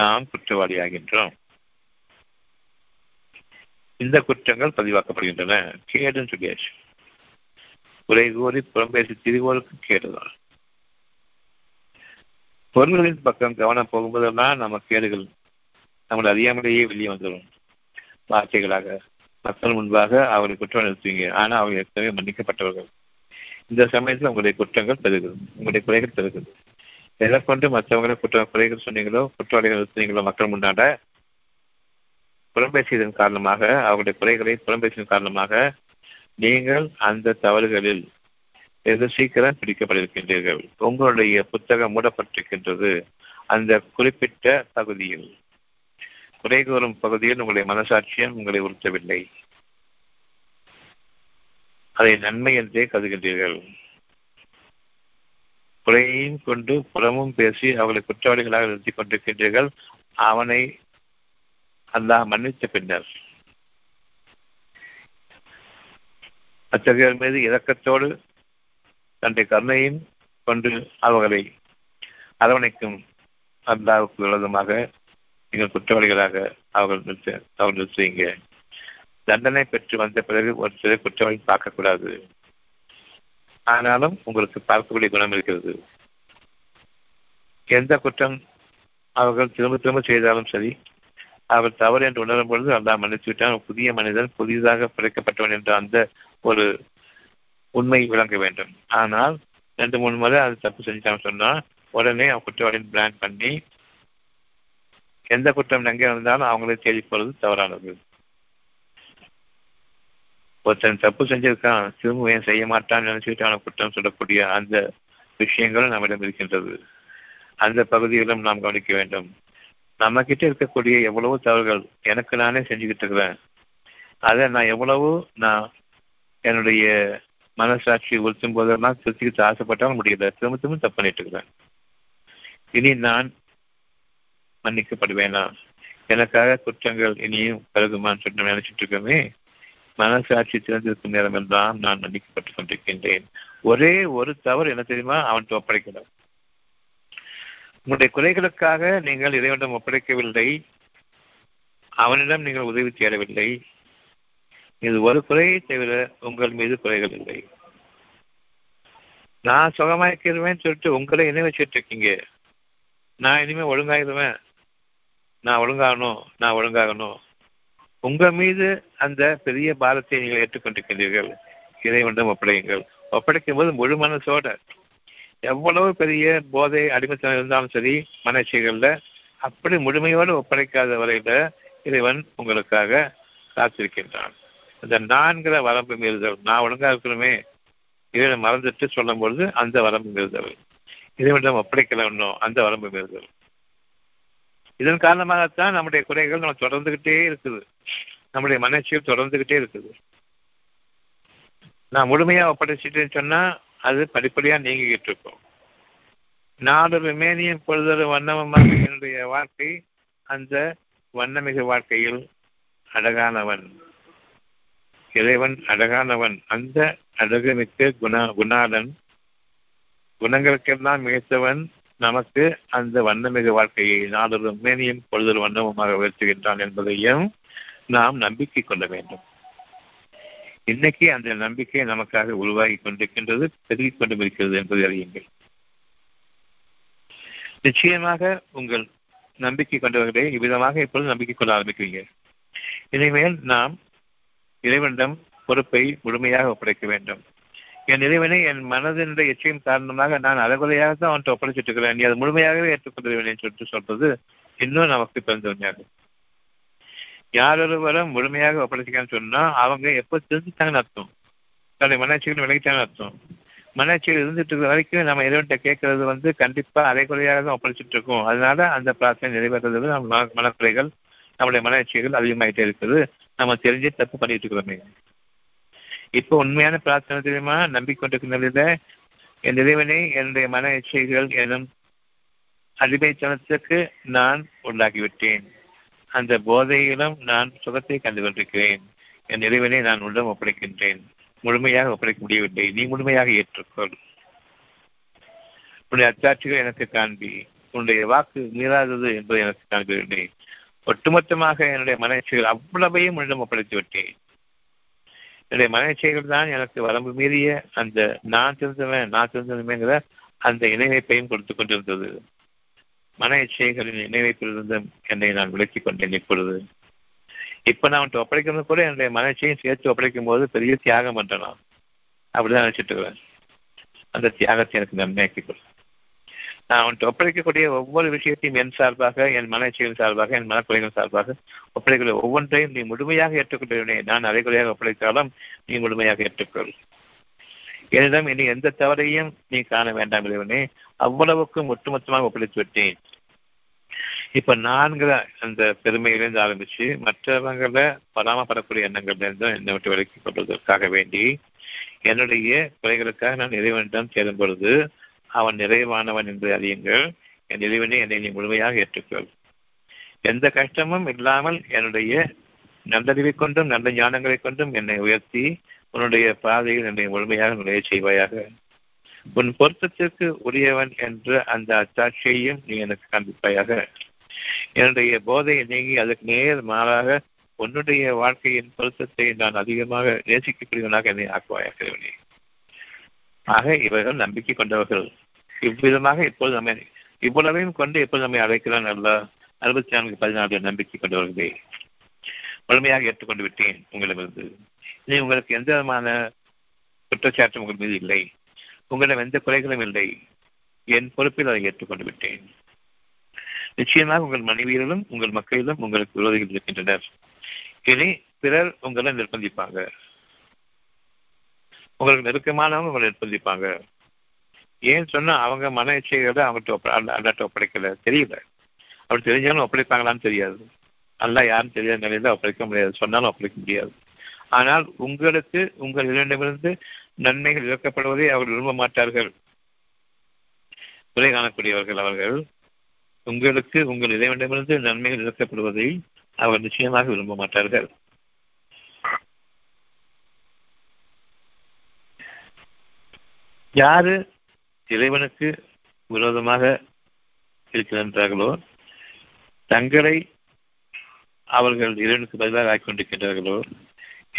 நாம் குற்றவாளி ஆகின்றோம். இந்த குற்றங்கள் பதிவாக்கப்படுகின்றன. கேடுன்னு சொல்லியாச்சு. குறை கூறி புறம் பேசி திரிவோருக்கு கேடுதான். பொருள்களின் பக்கம் கவனம் போகும்போதெல்லாம் நம்ம கேடுகள் நம்மளை அறியாமலேயே வெளியே வந்துடும். வார்த்தைகளாக மக்கள் முன்பாக அவரை குற்றம் நிறுத்துவீங்க, ஆனா அவங்க ஏற்கனவே மன்னிக்கப்பட்டவர்கள். இந்த சமயத்தில் உங்களுடைய குற்றங்கள் பெருகிறது, உங்களுடைய குறைகள் பெருகிறது. எதை கொண்டு மற்றவங்களை குறைகள் சொன்னீங்களோ, குற்றவாளிகள் நிறுத்தினீங்களோ மக்கள் முன்னாட, புறம்பேசியதன் காரணமாக, அவருடைய குறைகளை புறம்பேசியதன் காரணமாக நீங்கள் அந்த தவறுகளில் எது சீக்கிரம் பிடிக்கப்பட்டிருக்கின்றீர்கள். உங்களுடைய புத்தகம் மூடப்பட்டிருக்கின்றது. அந்த குறிப்பிட்ட பகுதியில், குறை கூறும் பகுதியில் உங்களுடைய மனசாட்சியம் உங்களை உறுத்தவில்லை. அதை நன்மை என்றே கருதுகின்றீர்கள். குறையையும் கொண்டு புறமும் பேசி அவர்களை குற்றவாளிகளாக நிறுத்திக் கொண்டிருக்கின்றீர்கள். அவனை அல்லாஹ் மன்னித்த பின்னர் அத்தகையோர் மீது இரக்கத்தோடு தன்னுடைய கருணையும் கொண்டு அவர்களை அரவணைக்கும் அல்லாஹுக்கு விரோதமாக நீங்கள் குற்றவாளிகளாக அவர்கள் நிறுத்துவீங்க. தண்டனை பெற்று வந்த பிறகு ஒரு சில குற்றவாளி பார்க்கக்கூடாது. ஆனாலும் உங்களுக்கு பார்க்கக்கூடிய குணம் இருக்கிறது. எந்த குற்றம் அவர்கள் திரும்ப திரும்ப செய்தாலும் சரி, அவர் தவறு என்று உணரும் பொழுது அல்லாஹ் மன்னித்துவிட்டான், புதிய மனிதன், புதிதாக பிறக்கப்பட்டவன் என்ற அந்த ஒரு உண்மை விளங்க வேண்டும். ஆனால் 2-3 முறை அது தப்பு செஞ்சான்னு சொன்னா உடனே அவன் குற்றவாளியின் பிளான் பண்ணி எந்த குற்றம் எங்கே இருந்தாலும் அவங்களே தேடி போறது தவறானது. ஒருத்தன் தப்பு செஞ்சிருக்கான், திரும்ப ஏன் செய்ய மாட்டான்னு நினைச்சுக்கிட்டு அவனை குற்றம் சொல்லக்கூடிய அந்த விஷயங்களும் நம்மிடம் இருக்கின்றது. அந்த பகுதிகளும் நாம் கவனிக்க வேண்டும். நம்ம கிட்ட இருக்கக்கூடிய எவ்வளவோ தவறுகள் எனக்கு நானே செஞ்சுக்கிட்டு இருக்கிறேன், அதை நான் எவ்வளவு நான் என்னுடைய மனசாட்சியை உறுத்தும் போதெல்லாம் திருத்திக்கிட்டு ஆசைப்பட்டாலும் முடியல, திரும்ப திரும்ப தப்பண்ணிட்டு இருக்கிறேன். இனி நான் மன்னிக்கப்படுவேனா, எனக்காக குற்றங்கள் இனியும் கருதுமான்னு சொல்லி நினைச்சிட்டு இருக்கோமே. மனசாட்சி திறந்திருக்கும் நேரம் எல்லாம் நான் மன்னிக்கப்பட்டுக் கொண்டிருக்கின்றேன். ஒரே ஒரு தவறு என்ன தெரியுமா, அவன் ஒப்படைக்கிறான். உங்களுடைய குறைகளுக்காக நீங்கள் இறைவனிடம் ஒப்படைக்கவில்லை, அவனிடம் நீங்கள் உதவி தேடவில்லை. இது ஒரு குறையை தவிர உங்கள் மீது குறைகள் இல்லை. நான் சுகமாயிருவேன்னு சொல்லிட்டு உங்களை இணை வச்சுட்டு இருக்கீங்க. நான் இனிமே ஒழுங்காயிருவேன், நான் ஒழுங்காகணும், நான் ஒழுங்காகணும். உங்கள் மீது அந்த பெரிய பாரத்தை நீங்கள் ஏற்றுக்கொண்டிருக்கின்றீர்கள். இறைவனிடம் ஒப்படையுங்கள். ஒப்படைக்கும் போது முழு மனசோட, எவ்வளவு பெரிய போதை அடிமைத்தனம் இருந்தாலும் சரி மனச்சைகள்ல, அப்படி முழுமையோடு ஒப்படைக்காத வரையில இறைவன் உங்களுக்காக காத்திருக்கின்றான். அந்த நான்கிற வரம்பு மீறுதல், நான் ஒழுங்கா இருக்கணுமே இதை மறந்துட்டு சொல்லும் பொழுது அந்த வரம்பு மீறுதல், இறைவனிடம் ஒப்படைக்கல ஒன்றும் அந்த வரம்பு மீறுதல். இதன் காரணமாகத்தான் நம்முடைய குறைகள் நம்ம தொடர்ந்துகிட்டே இருக்குது, நம்முடைய மனச்சையும் தொடர்ந்துகிட்டே இருக்குது. நான் முழுமையா ஒப்படைச்சிட்டேன்னு சொன்னா அது படிப்படியா நீங்கிட்டு இருக்கும். நாலு மேனியும் பொழுதொரு வண்ணமாக என்னுடைய வாழ்க்கை, அந்த வண்ணமிகு வாழ்க்கையில் அழகானவன் இறைவன், அழகானவன், அந்த அழகுமிக்க குணாளன், குணங்களுக்கெல்லாம் மிகத்தவன் நமக்கு அந்த வண்ணமிகு வாழ்க்கையை நாலொரு மேனியும் பொழுதொரு வண்ணமுமாக உயர்த்துகின்றான் என்பதையும் நாம் நம்பிக்கை கொள்ள வேண்டும். இன்னைக்கு அந்த நம்பிக்கை நமக்காக உருவாகி கொண்டிருக்கின்றது, பெருகிக் கொண்டும் இருக்கிறது என்பதை அறியுங்கள். நிச்சயமாக உங்கள் நம்பிக்கை கொண்டவர்களே இவ்விதமாக இப்பொழுது நம்பிக்கை கொள்ள ஆரம்பிக்கிறீங்க. இனிமேல் நாம் இறைவனிடம் பொறுப்பை முழுமையாக ஒப்படைக்க வேண்டும். என் இறைவனை என் மனதினுடைய இச்சையின் காரணமாக நான் அறகுறையாக தான் அவன்கிட்ட ஒப்படைச்சிட்டு இருக்கிறேன், நீ அது முழுமையாகவே ஏற்றுக்கொள்வேன் என்று சொல்லிட்டு சொல்றது இன்னும் நமக்கு பிறந்தவன். யாரொருவரும் முழுமையாக ஒப்படைச்சிக்கான்னு சொன்னா அவங்க எப்போ தெரிஞ்சுட்டாங்கன்னு அர்த்தம், தன்னுடைய மனச்சைகள் விளைவிட்டாங்கன்னு அர்த்தம். மனச்சைகள் இருந்துட்டு இருக்கிற வரைக்கும் நம்ம இறைவன்கிட்ட கேட்கறது கண்டிப்பா அரைக்குறையாக தான் ஒப்படைச்சிட்டு இருக்கோம். அதனால அந்த பிரார்த்தனை நிறைவேறதுல நம்ம மனக்குறைகள், நம்முடைய மனச்சைகள் அதிகமாயிட்டே இருக்குது. நம்ம தெரிஞ்சே தப்பு பண்ணிட்டு இருக்கிறோமே. இப்போ உண்மையான பிரார்த்தனை தெரியுமா, நம்பிக்கொண்டிருக்கிற என் இறைவனை என்னுடைய மன இச்சைகள் எனும் அதிபைத்தனத்துக்கு நான் உள்ளாகிவிட்டேன், அந்த போதையிலும் நான் சுகத்தை கண்டு கொண்டிருக்கிறேன். என் இறைவனை நான் உன்னிடம் ஒப்படைக்கின்றேன், முழுமையாக ஒப்படைக்க முடியவில்லை, நீ முழுமையாக ஏற்றுக்கொள். உன்னுடைய அத்தாட்சிகள் எனக்கு காண்பி, உன்னுடைய வாக்கு மீறாதது என்பதை எனக்கு காண்பவில்லை. ஒட்டுமொத்தமாக என்னுடைய மனச்சைகள் அவ்வளவையும் உன்னிடம் ஒப்படைத்து விட்டேன். என்னுடைய மனச்சைகள் தான் எனக்கு வரம்பு மீறிய அந்த நான் தெரிந்தவன், நான் தெரிந்தவன்கிற அந்த இணைவைப்பையும் கொடுத்து கொண்டிருந்தது. மன இச்சைகளின் நினைவைப்பிலிருந்து என்னை நான் விளக்கிக் கொண்டேன். இப்பொழுது இப்ப நான் ஒப்படைக்கிறது கூட என்னுடைய மனச்சையும் சேர்த்து ஒப்படைக்கும் போது பெரிய தியாகம் பண்ணலாம் அப்படிதான் நினைச்சிட்டு இருக்கிறேன். அந்த தியாகத்தை எனக்கு நன்மையாக்கிக்கொள். நான் அவன் ஒப்படைக்கக்கூடிய ஒவ்வொரு விஷயத்தையும் என் சார்பாக, என் மனச்சையின் சார்பாக, என் மனக்குறைகள் சார்பாக ஒப்படைக்கிற ஒவ்வொன்றையும் நீ முழுமையாக ஏற்றுக்கொள்வனே. நான் அரைக்குறையாக ஒப்படைத்தாலும் நீ முழுமையாக ஏற்றுக்கொள். என்னிடம் இனி எந்த தவறையும் நீ காண வேண்டாம் இறைவனே, அவ்வளவுக்கும் ஒட்டுமொத்தமாக ஒப்படைத்து விட்டேன். இப்ப நான்கிற அந்த பெருமையிலிருந்து ஆரம்பிச்சு மற்றவங்கள பராமப்படக்கூடிய எண்ணங்கள்ல இருந்தும் என்னை விட்டு விலக்கிக் கொள்வதற்காக வேண்டி என்னுடைய குறைகளுக்காக நான் இறைவனிடம் சேரும் பொழுது அவன் நிறைவானவன் என்று அறியுங்கள். என் இறைவனை என்னை நீ முழுமையாக ஏற்றுக்கொள். எந்த கஷ்டமும் இல்லாமல் என்னுடைய நல்லறிவை கொண்டும் நல்ல ஞானங்களை கொண்டும் என்னை உயர்த்தி உன்னுடைய பாதையில் என்னை முழுமையாக நுழைய செய்வாயாக. உன் பொருத்தத்திற்கு உரியவன் என்ற அந்த அத்தாட்சியையும் நீ எனக்கு காண்பிப்பாயாக. என்னுடைய போதையை நீங்கி அதற்கு நேர் மாறாக உன்னுடைய வாழ்க்கையின் பொருத்தத்தை நான் அதிகமாக நேசிக்கக்கூடியவனாக என்னை ஆக்குவாயாக. ஆக இவர்கள் நம்பிக்கை கொண்டவர்கள். இவ்விதமாக இப்போது நம்மை இவ்வளவையும் கொண்டு எப்போது நம்மை அழைக்கிறான் அல்ல. 64:14 நம்பிக்கை கொண்டவர்களே முழுமையாக ஏற்றுக்கொண்டு விட்டேன் உங்களிடமிருந்து. இனி உங்களுக்கு எந்த விதமான குற்றச்சாட்டும் உங்கள் மீது இல்லை, உங்களிடம் எந்த குறைகளும் இல்லை. என் பொறுப்பில் அதை ஏற்றுக்கொண்டு விட்டேன். நிச்சயமாக உங்கள் மனைவியர்களும் உங்கள் மக்களிலும் உங்களுக்கு விரோதிகள் இருக்கின்றனர். இனி பிறர் உங்களை நிர்பந்திப்பாங்க, உங்களுக்கு நெருக்கமானவங்க உங்களை நிர்பந்திப்பாங்க. ஏன் சொன்னா அவங்க மன இச்சைகளை அவங்கள்ட்ட அல்லாட்ட ஒப்படைக்கல தெரியல. அப்படி தெரிஞ்சாலும் ஒப்படைப்பாங்களான்னு தெரியாது. அல்ல யாரும் தெரியாத நிலையில ஒப்படைக்க முடியாது, சொன்னாலும் ஒப்படைக்க முடியாது. ஆனால் உங்களுக்கு உங்கள் இரண்டிலிருந்து நன்மைகள் இழக்கப்படுவதை அவர்கள் விரும்ப மாட்டார்கள். குறை காணக்கூடியவர்கள் அவர்கள். உங்களுக்கு உங்கள் இறைவனிடமிருந்து நன்மைகள் இழக்கப்படுவதை அவர் நிச்சயமாக விரும்ப மாட்டார்கள். யாரு இறைவனுக்கு விரோதமாக இருக்கின்றார்களோ, தங்களை அவர்கள் இறைவனுக்கு பதிலாக ஆக்கிக்கொண்டிருக்கின்றார்களோ,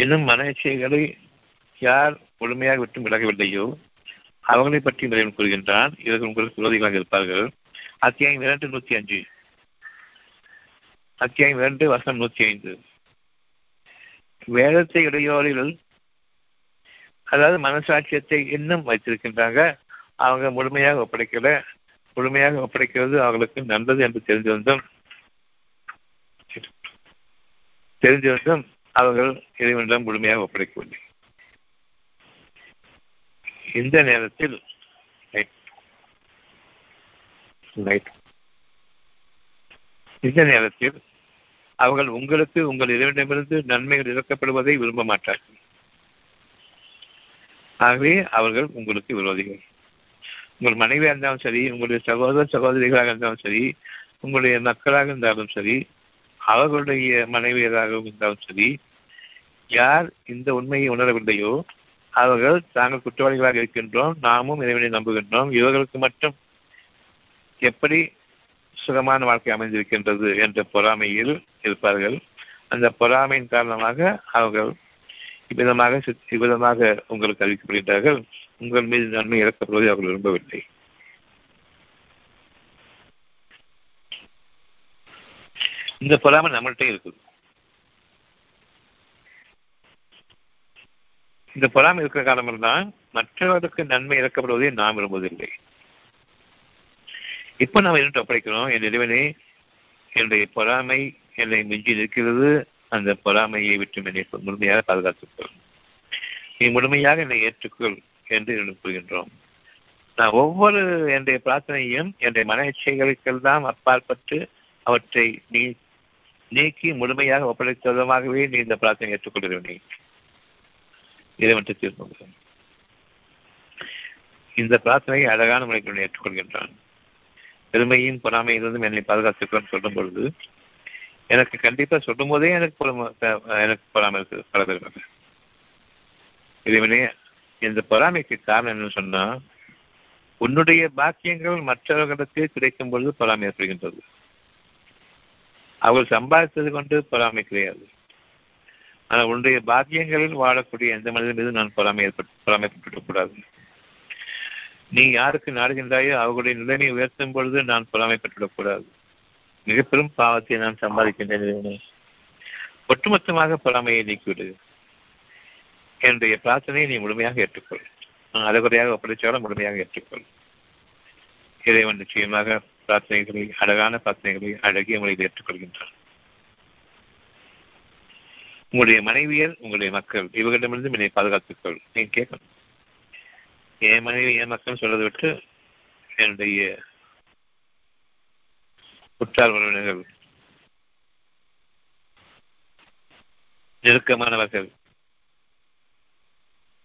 இன்னும் மன இச்சைகளை யார் முழுமையாக விட்டு விலகவில்லையோ அவர்களை பற்றி இறைவன் கூறுகின்றான், இவர்கள் உங்களுக்கு விரோதிகளாக இருப்பார்கள். அத்தியாயம் 2:105, அத்தியாயம் 2:105. வேதத்தை இடையோரில், அதாவது மனசாட்சியத்தை இன்னும் வைத்திருக்கின்றாங்க. அவங்க முழுமையாக ஒப்படைக்கல. முழுமையாக ஒப்படைக்கிறது அவர்களுக்கு நல்லது என்று தெரிந்திருந்தும் அவர்கள் இறைவனிடம் முழுமையாக ஒப்படைக்கவில்லை. இந்த நேரத்தில் அவர்கள் உங்களுக்கு உங்கள் இறைவனிடமிருந்து நன்மைகள் இழக்கப்படுவதை விரும்ப மாட்டார்கள். ஆகவே அவர்கள் உங்களுக்கு விரோதிகள். உங்கள் மனைவியாக இருந்தாலும் சரி, உங்களுடைய சகோதர சகோதரிகளாக இருந்தாலும் சரி, உங்களுடைய மக்களாக இருந்தாலும் சரி, அவர்களுடைய மனைவியராகவும் இருந்தாலும் சரி, யார் இந்த உண்மையை உணரவில்லையோ அவர்கள் தாங்கள் குற்றவாளிகளாக இருக்கின்றோம், நாமும் இறைவனை நம்புகின்றோம், இவர்களுக்கு மட்டும் எப்படி சுகமான வாழ்க்கை அமைந்திருக்கின்றது என்ற பொறாமையில் இருப்பார்கள். அந்த பொறாமையின் காரணமாக அவர்கள் இவ்விதமாக உங்களுக்கு அறிவிக்கப்படுகின்றார்கள். உங்கள் மீது நன்மை இறக்கப்படுவதை அவர்கள் விரும்பவில்லை. இந்த பொறாமை நம்மள்கிட்ட இருக்குது. இந்த பொறாமை இருக்கிற காரணம்தான் மற்றவர்களுக்கு நன்மை இறக்கப்படுவதை நாம் விரும்புவதில்லை. இப்ப நாம் இரண்டு ஒப்படைக்கிறோம், என் இறைவனே, என்னுடைய பொறாமை என்னை மிஞ்சி நிற்கிறது, அந்த பொறாமையை விட்டு என்னை முழுமையாக பாதுகாத்துக்கொள், நீ முழுமையாக என்னை ஏற்றுக்கொள் என்று கூறுகின்றோம். நான் ஒவ்வொரு என்னுடைய பிரார்த்தனையும் என்னுடைய மன இச்சைகளுக்கெல்லாம் அப்பாற்பட்டு அவற்றை நீ நீக்கி முழுமையாக ஒப்படைத்ததாகவே நீ இந்த பிரார்த்தனை ஏற்றுக்கொள்கிறவனே, இறைவன் தீர்ப்பு இந்த பிரார்த்தனையை அழகான முறைகளை ஏற்றுக்கொள்கின்றான். பெருமையும் பொறாமையிலிருந்தும் என்னை பாதுகாத்துக்கொள்னு சொல்லும் பொழுது எனக்கு கண்டிப்பா சொல்லும் போதே எனக்கு பொறாமை இருக்குது. இறைவனே, இந்த பொறாமைக்கு காரணம் என்னன்னு சொன்னா, உன்னுடைய பாக்கியங்கள் மற்றவர்களுக்கு கிடைக்கும் பொழுது பொறாமை ஏற்படுகின்றது. அவர்கள் சம்பாதித்தது கொண்டு பொறாமை கிடையாது. ஆனால் உன்னுடைய பாக்கியங்களில் வாழக்கூடிய எந்த மனிதன் மீது நான் பொறாமைப்பட்டுவிடக்கூடாது. நீ யாருக்கு நாடுகின்றாயோ அவர்களுடைய நிலைமையை உயர்த்தும் பொழுது நான் பொறாமைப்பட்டுவிடக்கூடாது. மிக பெரும் பாவத்தை நான் சம்பாதிக்கின்றேன். ஒட்டுமொத்தமாக பொறாமையை நீக்கிவிடு. என்னுடைய பிரார்த்தனையை நீ முழுமையாக ஏற்றுக்கொள். நான் அதை குறையாக ஒப்படைச்சாலும் முழுமையாக ஏற்றுக்கொள். இறைவன் நிச்சயமாக பிரார்த்தனைகளை, அழகான பிரார்த்தனைகளை அழகிய முறையில் ஏற்றுக்கொள்கின்றான். உங்களுடைய மனைவியர், உங்களுடைய மக்கள், இவர்களிடமிருந்து என்னை பாதுகாத்துக்கொள். நீங்க கேட்கணும், என் மனைவி என் மக்கள் சொல்றதை விட்டு என்னுடைய உற்றார் உறவினர்கள், நெருக்கமானவர்கள்,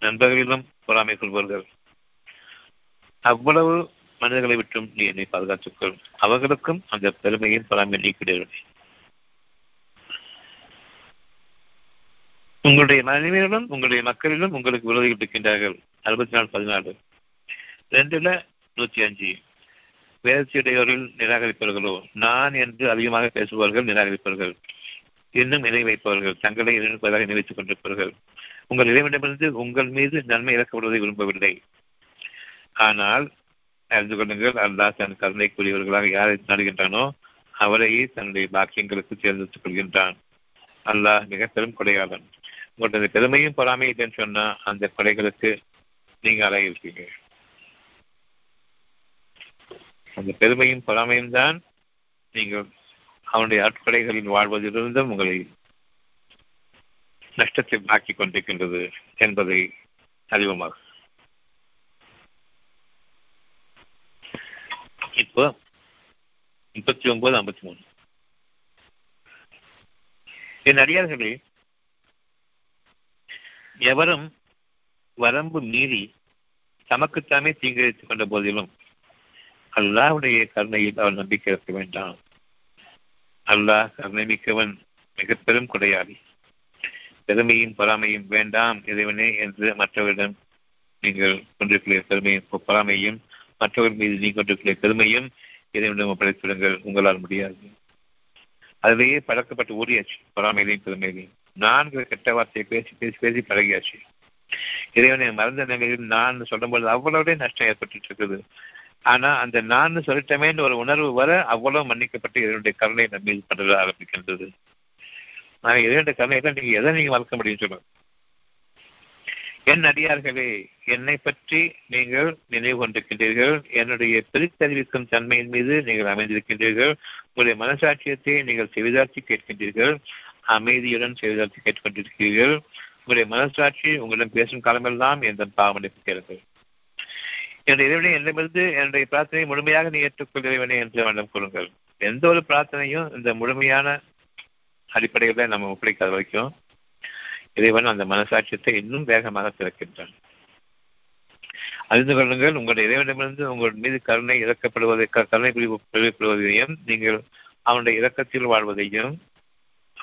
நண்பர்களிலும் பொறாமை கொள்வார்கள். அவ்வளவு மனிதர்களை விட்டும் நீ என்னை பாதுகாத்துக்கொள். அவர்களுக்கும் அந்த பெருமையின் பொறாமை நீக்கிடுவேன். உங்களுடைய மனைவியரிலும் உங்களுடைய மக்களிலும் உங்களுக்கு விரோதிகள் இருக்கின்றார்கள். 64:14, 2:105. வேதத்தையுடையோரில் நிராகரிப்பவர்களோ, நான் என்று அதிகமாக பேசுபவர்கள் நிராகரிப்பவர்கள், இன்னும் இணை வைப்பவர்கள், தங்களை இணைப்பதாக நினைத்துக் கொண்டிருப்பவர்கள், உங்கள் இறைவனிடமிருந்து உங்கள் மீது நன்மை இறக்கப்படுவதை விரும்பவில்லை. ஆனால் அறிந்து கொள்ளுங்கள், அல்லாஹ் தன் கருணைக்குரியவர்களாக யாரை நாடுகின்றானோ அவரையே தன்னுடைய பாக்கியங்களுக்கு தேர்ந்தெடுத்துக் கொள்கின்றான். அல்லாஹ் மிக பெரும் கொடையாளன். உங்களுடைய பெருமையும் பொறாமை இல்லைன்னு சொன்னா அந்த கொடைகளுக்கு நீங்க ஆளாகியிருக்கீங்க. அந்த பெருமையும் பொறாமையும் தான் நீங்கள் அவனுடைய ஆட்கொடைகளில் வாழ்வதிலிருந்தும் உங்களை நஷ்டத்தில் ஆக்கிக் கொண்டிருக்கின்றது என்பதை அறிவுமாகும். இப்போ 39:53, என் அடியார்களே, எவரும் வரம்பு மீறி தமக்குத்தாமே தீங்கிழைத்துக் கொண்ட போதிலும் அல்லாஹ்வுடைய கருணையில் அவர் நம்பிக்கை வைக்க வேண்டாம். அல்லாஹ் கருணைமிக்கவன், மிக பெரும் கொடையாளி. பெருமையும் பொறாமையும் வேண்டாம் இறைவனே என்று மற்றவரிடம் நீங்கள் கொண்டிருக்கிற பெருமையும் பொறாமையும், மற்றவர் மீது நீங்கள் கொண்டிருக்கிற பெருமையும் இறைவனிடம் ஒப்படைத்துவிடுங்கள், உங்களால் முடியாது. அதிலேயே பழக்கப்பட்டு ஓடியாச்சு பொறாமையிலையும் பெருமையிலையும். 4 கெட்ட வார்த்தையை பேசி பேசி பேசி பழகியாச்சு. இறைவனை மறந்த நிலையில் நான் சொல்லும்போது அவ்வளவுடைய நஷ்டம் ஏற்பட்டு இருக்குது. ஆனா அந்த நான் சொல்லிட்டமேன்னு ஒரு உணர்வு வர அவ்வளவு மன்னிக்கப்பட்டு இதனுடைய கருணை நம்ம இது பண்றது ஆரம்பிக்கின்றது. ஆனா இதனுடைய கருணையில நீங்க எதை நீங்க மறக்க முடியும் சொல்லுங்க. என் அடியார்களே, என்னை பற்றி நீங்கள் நினைவு கொண்டிருக்கின்றீர்கள், என்னுடைய பிரித்தறிவிக்கும் தன்மையின் மீது நீங்கள் அமைந்திருக்கின்றீர்கள், உங்களுடைய மனசாட்சியத்தை நீங்கள் செவிதாற்றி கேட்கின்றீர்கள், அமைதியுடன் செவிதாற்றி கேட்டுக்கொண்டிருக்கிறீர்கள். உங்களுடைய மனசாட்சி உங்களிடம் பேசும் காலமெல்லாம் எந்த பாவமடைப்பு கேளுங்கள். என்னுடைய இறைவனை என்னிடமிருந்து என்னுடைய பிரார்த்தனையை முழுமையாக நீ ஏற்றுக்கொள் இறைவனை என்று அவனிடம் கூறுங்கள். எந்த ஒரு பிரார்த்தனையும் இந்த முழுமையான அடிப்படையில் நம்ம ஒப்படைக்காத வரைக்கும் இறைவன் அந்த மனசாட்சியத்தை இன்னும் வேகமாக திறக்கின்றான். அறிந்து கொள்ளுங்கள், உங்களுடைய இறைவனிடமிருந்து உங்கள் மீது கருணை கருணைப்படுவதையும் நீங்கள் அவனுடைய இரக்கத்தில் வாழ்வதையும்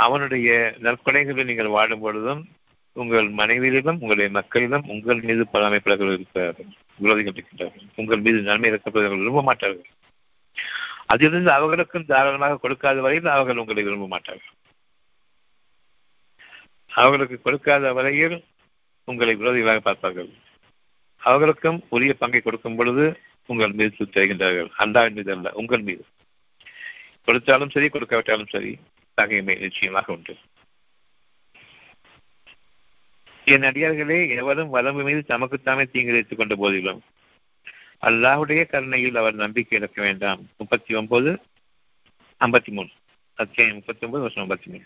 அவனுடைய நற்கொடைகளில் நீங்கள் வாடும் பொழுதும் உங்கள் மனைவியிலும் உங்களுடைய மக்களிடம் உங்கள் மீது பராமரிப்பவர்கள் இருக்கிறார்கள், விரோதிகள் இருக்கின்றார்கள். உங்கள் மீது நன்மை இறக்கப்படுவர்கள் விரும்ப மாட்டார்கள். அதிலிருந்து அவர்களுக்கும் தாராளமாக கொடுக்காத வரையில் அவர்கள் உங்களை விரும்ப மாட்டார்கள். அவர்களுக்கு கொடுக்காத வரையில் உங்களை விரோதிகளாக பார்ப்பார்கள். அவர்களுக்கும் உரிய பங்கை கொடுக்கும் பொழுது உங்கள் மீது தெரிகின்றார்கள். அல்லாவின் மீது அல்ல, உங்கள் மீது. கொடுத்தாலும் சரி கொடுக்காவிட்டாலும் சரி தகைமை நிச்சயமாக உண்டு. என் அடியார்களே, எவரும் வரம்பு மீது தமக்குத்தாமே தீங்கிழைத்துக் கொண்ட போதிலும் அல்லாஹ்வுடைய கருணையில் அவர் நம்பிக்கை இழக்க வேண்டாம். 39:53 அத்தியாயம் 39:53.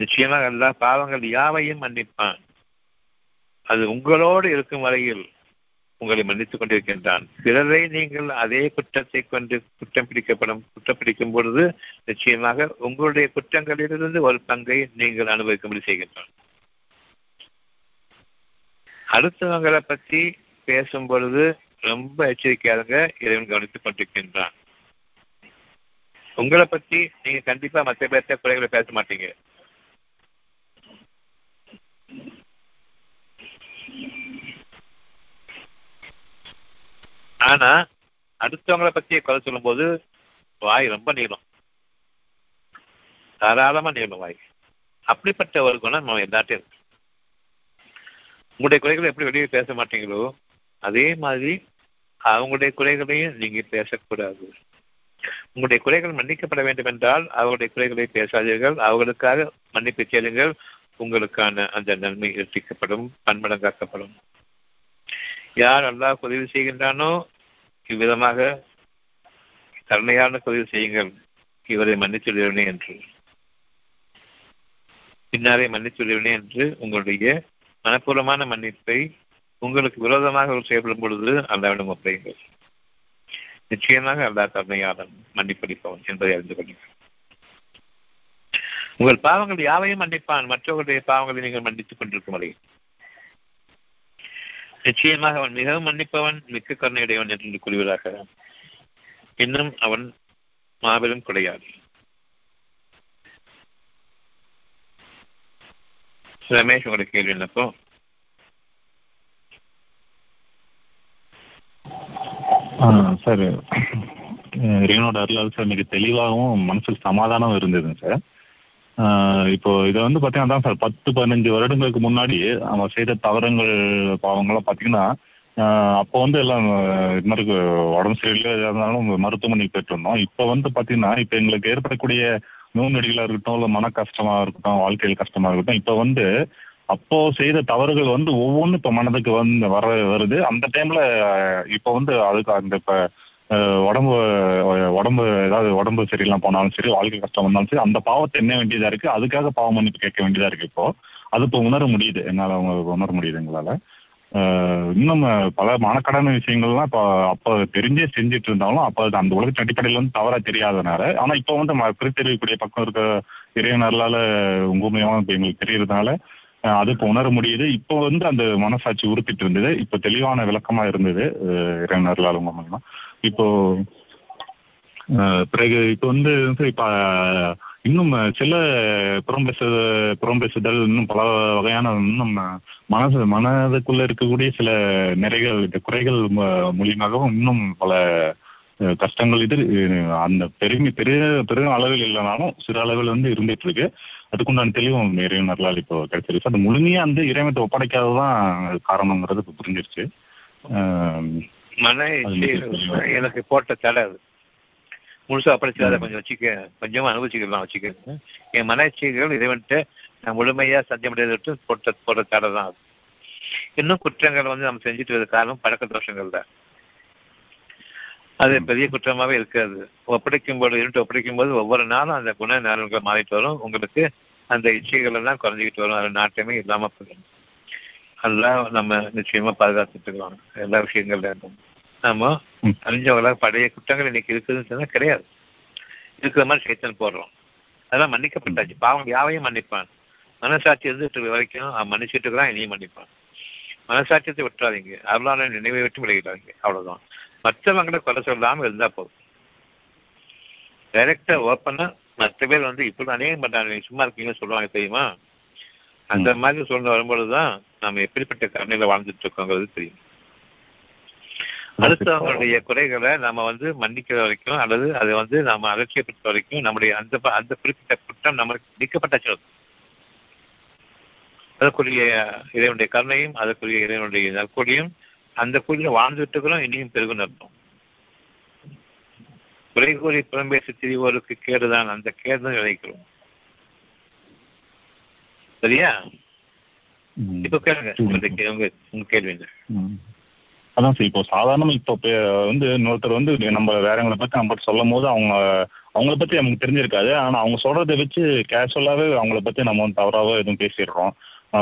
நிச்சயமாக அல்லாஹ் பாவங்கள் யாவையும் மன்னிப்பான். அது உங்களோடு இருக்கும் வரையில் உங்களை மன்னித்துக் கொண்டிருக்கின்றான். பிறரை நீங்கள் அதே குற்றத்தை கொண்டு குற்றம் பிடிக்கும் பொழுது நிச்சயமாக உங்களுடைய குற்றங்களிலிருந்து ஒரு பங்கை நீங்கள் அனுபவிக்கும்படி செய்கின்றான். அடுத்தவங்களை பற்றி பேசும் பொழுது ரொம்ப எச்சரிக்கையாக இறைவன் கவனித்துக் கொண்டிருக்கின்றான். உங்களை பற்றி நீங்க கண்டிப்பா மற்ற பேர்த்த குறைகளை பேச மாட்டீங்க. ஆனா அடுத்தவங்களை பத்தி குறை சொல்லும் போது வாய் ரொம்ப நீளம், தாராளமா நீளம் வாய். அப்படிப்பட்ட ஒரு குணம் நம்ம எல்லாத்தையும் இருக்கு. உங்களுடைய குறைகளை எப்படி வெளியே பேச மாட்டீங்களோ அதே மாதிரி அவங்களுடைய குறைகளையும் நீங்க பேசக்கூடாது. உங்களுடைய குறைகள் மன்னிக்கப்பட வேண்டும் என்றால் அவர்களுடைய குறைகளை பேசாதீர்கள். அவர்களுக்காக மன்னிப்பு கேளுங்கள். உங்களுக்கான அந்த நன்மை இரட்டிக்கப்படும், பன்மடங்காக்கப்படும். யார் அல்லாஹ் உதவி செய்கின்றானோ இவ்விதமாக கருணையான உதவி செய்யுங்கள், இவரை மன்னிச்சுள்ளவனே என்று, பின்னாரை மன்னிச்சுள்ளவனே என்று உங்களுடைய மனப்பூர்வமான மன்னிப்பை உங்களுக்கு விரோதமாக செயல்படும் பொழுது அல்லாவிடம் ஒப்படைங்கள். நிச்சயமாக அல்லாஹ் கருணையாளன், மன்னிப்பளிப்பவன் என்பதை அறிந்து கொள்ளுங்கள். உங்கள் பாவங்கள் யாவையும் மன்னிப்பான். மற்றவர்களுடைய பாவங்களை நீங்கள் மன்னித்துக் கொண்டிருக்கும் வரை நிச்சயமாக அவன் மிகவும் மன்னிப்பவன், மிக்க கருணையுடையவன் என்று கூறுவதாக. இன்னும் அவன் மாபெரும் கொடையாளி. ரமேஷ், உங்களுடைய கேள்வி என்னப்போ? சார், இறைவனோட அருளால் சார் மிக தெளிவாகவும் மனசுக்கு சமாதானம் இருந்ததுங்க சார். இப்போ இதை வந்து பார்த்தீங்கன்னா தான் சார் 10-15 வருடங்களுக்கு முன்னாடி நம்ம செய்த பாவங்கள்லாம் பார்த்தீங்கன்னா அப்போ வந்து எல்லாம் இது மாதிரி உடம்பு சரியில்லை இருந்தாலும் மருத்துவமனைக்கு போயிட்டுருந்தோம். இப்போ வந்து பார்த்தீங்கன்னா இப்போ எங்களுக்கு ஏற்படக்கூடிய நோய்நொடிகளாக இருக்கட்டும், இல்லை மன கஷ்டமாக இருக்கட்டும், வாழ்க்கையில் கஷ்டமாக இருக்கட்டும், இப்போ வந்து அப்போ செய்த தவறுகள் வந்து ஒவ்வொன்றும் இப்போ மனதுக்கு வந்து வருது. அந்த டைம்ல இப்போ வந்து அதுக்கு அந்த இப்போ உடம்பு ஏதாவது உடம்பு சரியில்லாம் போனாலும் சரி, வாழ்க்கை கஷ்டம் வந்தாலும் சரி, அந்த பாவத்தை என்ன வேண்டியதாக இருக்குது, அதுக்காக பாவ மன்னிப்பு கேட்க வேண்டியதாக இருக்குது. இப்போது அது இப்போ உணர முடியுது, என்னால் உணர முடியுது எங்களால். இன்னும் பல மனக்கடான விஷயங்கள்லாம் இப்போ அப்போ தெரிஞ்சே செஞ்சுட்டு இருந்தாலும் அப்போ அது அந்த உலகத்தின் அடிப்படையில் வந்து தவறாக தெரியாதனால, ஆனால் இப்போ வந்து பிரித்தறிவிக்கூடிய பக்கம் இருக்க இறைவனர்களால் உண்மையாக இப்போ எங்களுக்கு தெரியறதுனால அது இப்போ உணர முடியுது. இப்போ வந்து அந்த மனசாட்சி உறுத்திட்டு இருந்தது, இப்போ தெளிவான விளக்கமா இருந்தது இறைவனர்களால் உங்க மூலமா. இப்போ பிறகு இப்போ வந்து இப்போ இன்னும் சில புறம்பேசுதல் இன்னும் பல வகையான இன்னும் மனதுக்குள்ள இருக்கக்கூடிய சில நிறைகள் குறைகள் மூலியமாகவும் இன்னும் பல கஷ்டங்கள் இது அந்த பெரிய அளவில் இல்லைனாலும் சிறு அளவில் வந்து இருந்துட்டு இருக்கு. அதுக்குண்டான தெளிவும் இறைவனர்களால் இப்போ கிடைச்சிருச்சு. அது முழுமையா அந்த இறைவனத்தை ஒப்படைக்காததான் காரணங்கிறது இப்போ புரிஞ்சிருச்சு. எனக்கு போட்ட தடை முழுசா அப்படிச்சாத கொஞ்சம் வச்சுக்க, கொஞ்சமா அனுபவிச்சுக்கலாம் வச்சுக்க. என் மனச்சீர்கள் இறைவன்ட்டு நான் முழுமையா சத்தியம் முடியாத போட்ட தடை தான் அது. இன்னும் குற்றங்கள் வந்து நம்ம செஞ்சுட்டு வர காரணம் பழக்க தோஷங்கள் தான். அது பெரிய குற்றமாவே இருக்காது. ஒப்படைக்கும்போது இருட்டு ஒப்படைக்கும்போது ஒவ்வொரு நாளும் அந்த குண நலன்கள் மாறிட்டு வரும். உங்களுக்கு அந்த இச்சைகள் எல்லாம் குறைஞ்சிக்கிட்டு வரும். அது நாட்டமே இல்லாம போயிடும். எல்லாம் நம்ம நிச்சயமா பாதுகாத்துட்டு இருக்கோம். எல்லா விஷயங்கள்ல இருக்கும் நாம அறிஞ்சவங்களாக பழைய குற்றங்கள் இன்னைக்கு இருக்குதுன்னு சொன்னா கிடையாது. இருக்கிற மாதிரி சைத்தன் போடுறோம். அதெல்லாம் மன்னிக்கப்பட்டாச்சு. பாவம் யாவையும் மன்னிப்பான். மனசாட்சி இருந்து வரைக்கும் அவன் மன்னிச்சுட்டு இருக்கிறான். இனியும் மன்னிப்பான். மனசாட்சியத்தை விட்டுறாதீங்க. அவளான நினைவை விட்டு விளையிடாதீங்க. அவ்வளவுதான். மற்றவங்களை குறை சொல்லாம இருந்தா போதும். டைரக்டா ஓப்பனா மற்ற பேர் வந்து இப்படி அநேகம் பண்றாங்க சும்மா இருக்கீங்கன்னு சொல்லுவாங்க தெரியுமா? அந்த மாதிரி சொல்ல வரும்பொழுதுதான் நம்ம எப்படிப்பட்ட கருணையில வாழ்ந்துட்டு இருக்கோங்கிறது தெரியும். அடுத்தவங்களுடைய குறைகளை நாம வந்து மன்னிக்கிற வரைக்கும் அல்லது அதை வந்து நாம அலட்சியப்படுத்த வரைக்கும் நம்முடைய அந்த அந்த குறிப்பிட்ட குற்றம் நம்மளுக்கு நீக்கப்பட்டாச்சு. அதற்குரிய இறைவனுடைய கருணையும் அதற்குரிய இறைவனுடைய நற்கூலியும் அந்த கூலியில வாழ்ந்துட்டு இருக்கிறோம். இனியும் பெருகு நடத்தும். குறை கூறி புறம்பேசி திரிவோருக்கு கேடுதான். அந்த கேடுதான் விளைக்கிறோம். சரியா? இப்ப கேளுங்க உங்க கேள்வி. அதான் சார், இப்போ சாதாரணமா இப்போ வந்து இன்னொருத்தர் வந்து நம்ம வேறவங்களை பத்தி நம்ம சொல்லும் போது அவங்கள பத்தி நமக்கு தெரிஞ்சிருக்காது. ஆனா அவங்க சொல்றதை வச்சு கேஷுவலாவே அவங்கள பத்தி நம்ம வந்து தவறாவோ எதுவும் பேசிடுறோம்.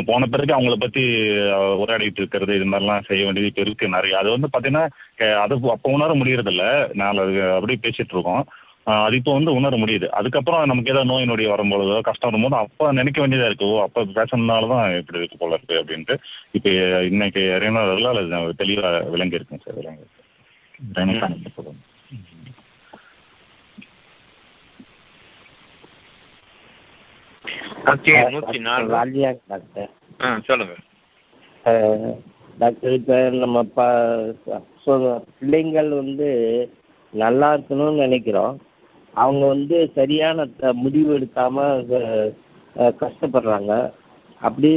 போன பிறகு அவங்கள பத்தி உரையாடிட்டு இருக்கிறது இது மாதிரிலாம் செய்ய வேண்டியது இப்போ இருக்கு நிறைய. அது வந்து பாத்தீங்கன்னா அது அப்போ உணர முடியறதில்ல. நான் அது அப்படியே பேசிட்டு இருக்கோம். அது இப்போ வந்து உணர முடியுது. அதுக்கப்புறம் நமக்கு ஏதாவது நோய் நொடி வரும்பொழுதோ கஷ்டம் வரும்போது அப்போ நினைக்க வேண்டியதா இருக்கு. ஓ, அப்போ பேசணும்னாலதான் இப்படி இருக்கு போல இருக்கு அப்படின்ட்டு இப்போ இன்னைக்கு இறைவனர்களால் தெளிவா விளங்கி இருக்குங்க சார். விளங்கு சொல்லுங்க டாக்டர். இப்ப நம்ம பிள்ளைங்கள் வந்து நல்லா இருக்கணும்னு நினைக்கிறோம். அவங்க வந்து சரியான முடிவு எடுக்காம கஷ்டப்படுறாங்க. அப்படி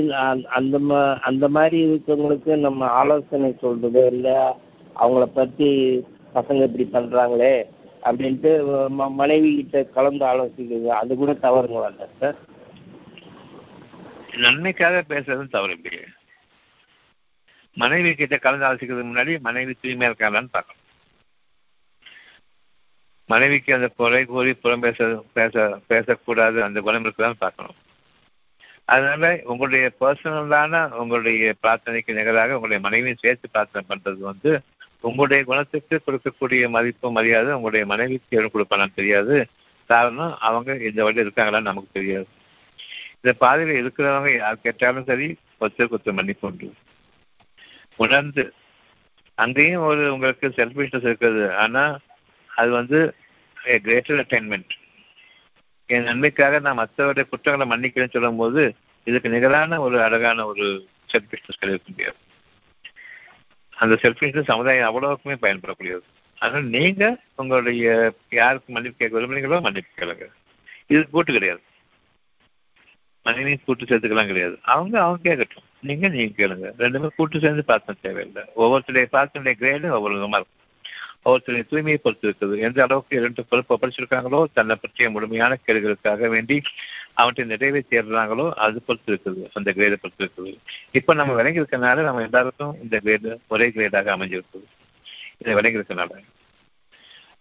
அந்த மாதிரி இருக்கவங்களுக்கு நம்ம ஆலோசனை சொல்றதோ இல்லை அவங்கள பற்றி பசங்க இப்படி பண்றாங்களே அப்படின்ட்டு மனைவி கிட்ட கலந்து ஆலோசிக்கிறது அது கூட தவறுங்களா டாக்டர்? நன்மைக்காக பேசுறதும் தவறு இல்லையே. மனைவி கிட்ட கலந்து ஆலோசிக்கிறதுக்கு முன்னாடி மனைவி தூய்மையா இருக்காங்களான்னு பார்க்கணும். மனைவிக்கு அந்த குறை கூறி புறம் பேசக்கூடாது அந்த குணம் இருக்குதான் பார்க்கணும். அதனால உங்களுடைய பர்சனலான உங்களுடைய பிரார்த்தனைக்கு நிகராக உங்களுடைய மனைவியை சேர்த்து பிரார்த்தனை பண்றது வந்து உங்களுடைய குணத்துக்கு கொடுக்கக்கூடிய மதிப்பு மரியாதை உங்களுடைய மனைவிக்கு எவ்வளவு கொடுப்பான்னு தெரியாது. காரணம் அவங்க இந்த வழியில் இருக்காங்களான்னு நமக்கு தெரியாது. இந்த பாதையில இருக்கிறவங்க யார் கேட்டாலும் சரி ஒத்து மன்னிப்பு உண்டு. உணர்ந்து அங்கேயும் ஒரு உங்களுக்கு செல்ஃபிஷ்னஸ் இருக்குது. ஆனா அது வந்து கிரேட்டர் அட்டைன்மெண்ட். என் நன்மைக்காக நான் மற்றவருடைய குற்றங்களை மன்னிக்கிறேன்னு சொல்லும் போது இதுக்கு நிகரான ஒரு அழகான ஒரு செல்ஃபிஷ்னஸ் கிடைக்க முடியாது. அந்த செல்ஃபிஷ்னஸ் சமுதாயம் அவ்வளவுக்குமே பயன்படக்கூடியது. அதனால நீங்க உங்களுடைய யாருக்கு மன்னிப்பு கேட்க விரும்புறீங்களோ மன்னிப்பு கேளுங்க. இது கூட்டு கிடையாது. மனைவியும் கூட்டு சேர்த்துக்கெல்லாம் கிடையாது. அவங்க கேட்கட்டும், நீங்க கேளுங்க. ரெண்டுமே கூட்டு சேர்ந்து பிரார்த்தனை தேவையில்லை. ஒவ்வொருத்தருடைய பிரார்த்தனையுடைய கிரேடு ஒவ்வொரு விதமா இருக்கும். ஒவ்வொருத்தருடைய தூய்மையை பொறுத்து இருக்குது. எந்த அளவுக்கு இரண்டு பொறுப்பு படிச்சிருக்காங்களோ தன்னை பற்றிய முழுமையான கேள்விகளுக்காக வேண்டி அவற்றை நிறைவே தேடுறாங்களோ அது பொறுத்து இருக்குது. அந்த கிரேடை பொறுத்து இருக்குது. இப்போ நம்ம விளங்கி இருக்கனால நம்ம எல்லாருக்கும் இந்த கிரேடு ஒரே கிரேடாக அமைஞ்சிருக்குது. இதை விளங்கி இருக்கனால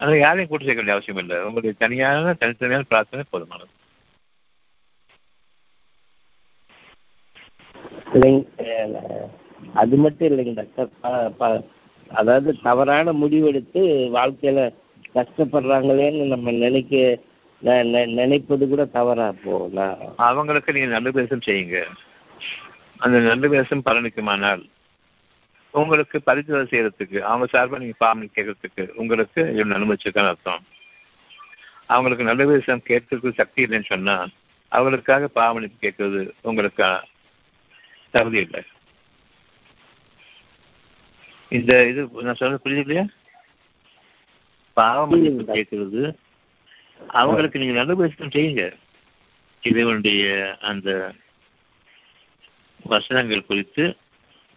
அதை யாரையும் கூட்டு செய்ய வேண்டிய அவசியம் இல்லை. உங்களுடைய தனித்தனியான பிரார்த்தனை போதுமானது. அது மட்டும் இல்லைங்க டாக்டர், அதாவது தவறான முடிவெடுத்து வாழ்க்கையில கஷ்டப்படுறாங்களேன்னு நம்ம நினைப்பது கூட தவறா போகலாம். அவங்களுக்கு நீங்க நல்ல பேசும் செய்யுங்க. அந்த நல்ல பேசும் பலனிக்குமானால் உங்களுக்கு பரிந்துரை செய்யறதுக்கு, அவங்க சார்பாக நீங்க பாவனை கேட்கறதுக்கு உங்களுக்கு இவன் அனுமதிச்சிருக்கான்னு அர்த்தம். அவங்களுக்கு நல்ல பேசம் கேட்கறதுக்கு சக்தி இல்லைன்னு சொன்னா அவங்களுக்காக பாவனை கேட்கறது உங்களுக்கு தகுதி இல்லை. இந்த இது நான் சொல்ல புரியுது இல்லையா? பாவமன்னிப்பு கேட்கறது அவங்களுக்கு நீங்க நல்ல பேசம் செய்யுங்க. இதனுடைய அந்த வசனங்கள் குறித்து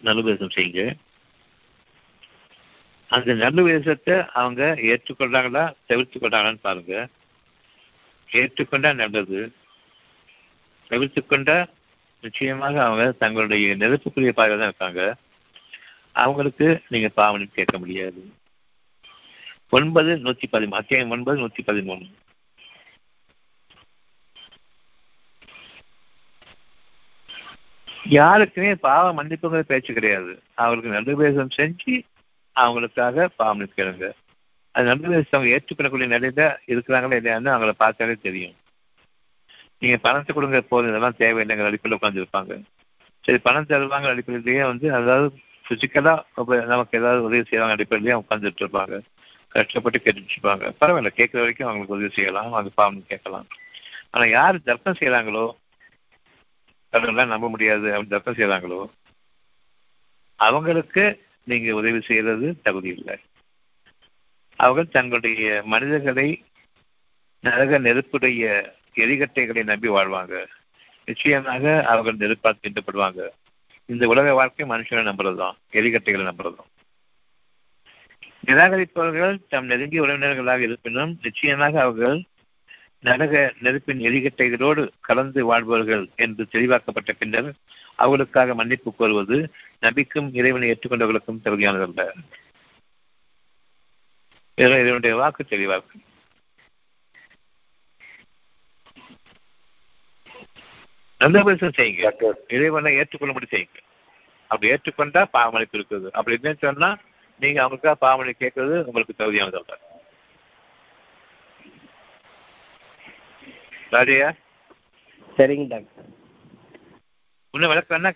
நல்லுபேசம் செய்யுங்க. அந்த நல்லுபேசத்தை அவங்க ஏற்றுக்கொண்டாங்களா தவிர்த்து கொண்டாங்களான்னு பாருங்க. ஏற்றுக்கொண்டா நல்லது, தவிர்த்து கொண்டா நிச்சயமாக அவங்க தங்களுடைய நெருப்புக்குரிய பாதையில் தான் இருக்காங்க. அவங்களுக்கு நீங்க பாவனை கேட்க முடியாது. 9:113 அத்தியாயம் 9:113. யாருக்குமே பாவ மன்னிப்புங்கிற பேச்சு கிடையாது. அவங்களுக்கு நல்ல பேசம் செஞ்சு அவங்களுக்காக பாவனை கேளுங்க. அது நல்ல பேசம் அவங்க ஏற்றுக்கொள்ளக்கூடிய நிலையில இருக்கிறாங்களா இல்லையான்னு அவங்கள பார்த்தாலே தெரியும். நீங்க பணத்தை கொடுங்க போது இதெல்லாம் தேவையில்லைங்கிற அடிப்படையில் உட்காந்துருப்பாங்க. சரி பணம் தருவாங்க அடிப்படையிலேயே வந்து அதாவது பிசிக்கலா நமக்கு ஏதாவது உதவி செய்வாங்க அடிப்படையிலேயே உட்காந்துட்டு இருப்பாங்க. கஷ்டப்பட்டு கேட்டுட்டு இருப்பாங்க. பரவாயில்ல, கேட்குற வரைக்கும் அவங்களுக்கு உதவி செய்யலாம், அவங்க பாவனை கேட்கலாம். ஆனா யார் தர்க்கம் செய்யறாங்களோ, கடவுள்லாம் நம்ப முடியாது அப்படின்னு தர்க்கம் செய்யறாங்களோ அவங்களுக்கு நீங்க உதவி செய்யறது தகுதி இல்லை. அவங்க தங்களுடைய மனிதர்களை நரக நெருப்புடைய எரிகட்டைகளை நம்பி வாழ்வாங்க. நிச்சயமாக அவர்கள் நெருப்பால் தீண்டப்படுவாங்க. இந்த உலக வாழ்க்கை மனுஷனை நம்புறதுதான், எரிகட்டைகளை நம்புறதும். நிராகரிப்பவர்கள் தம் நெருங்கிய உறவினர்களாக இருப்பினும் நிச்சயமாக அவர்கள் நரக நெருப்பின் எரிகட்டைகளோடு கலந்து வாழ்பவர்கள் என்று தெளிவாக்கப்பட்ட பின்னர் அவர்களுக்காக மன்னிப்பு கோருவது நபிக்கும் இறைவனை ஏற்றுக்கொண்டவர்களுக்கும் தகுதியானதல்ல. இதனுடைய வாக்கு தெளிவாக்கும். நல்ல பேசம் செய்யுங்க, இறைவனை ஏற்றுக்கொள்ளும்படி செய்யுங்க. அப்படி ஏற்றுக்கொண்டா பாவமளிப்பு இருக்குது. அப்படி இல்லைன்னு சொன்னா நீங்க அவங்களுக்காக பாவமளி கேட்கறது உங்களுக்கு தகுதியானதல்ல. சரிங்க டாக்டர், இன்னும் விளக்கம்னா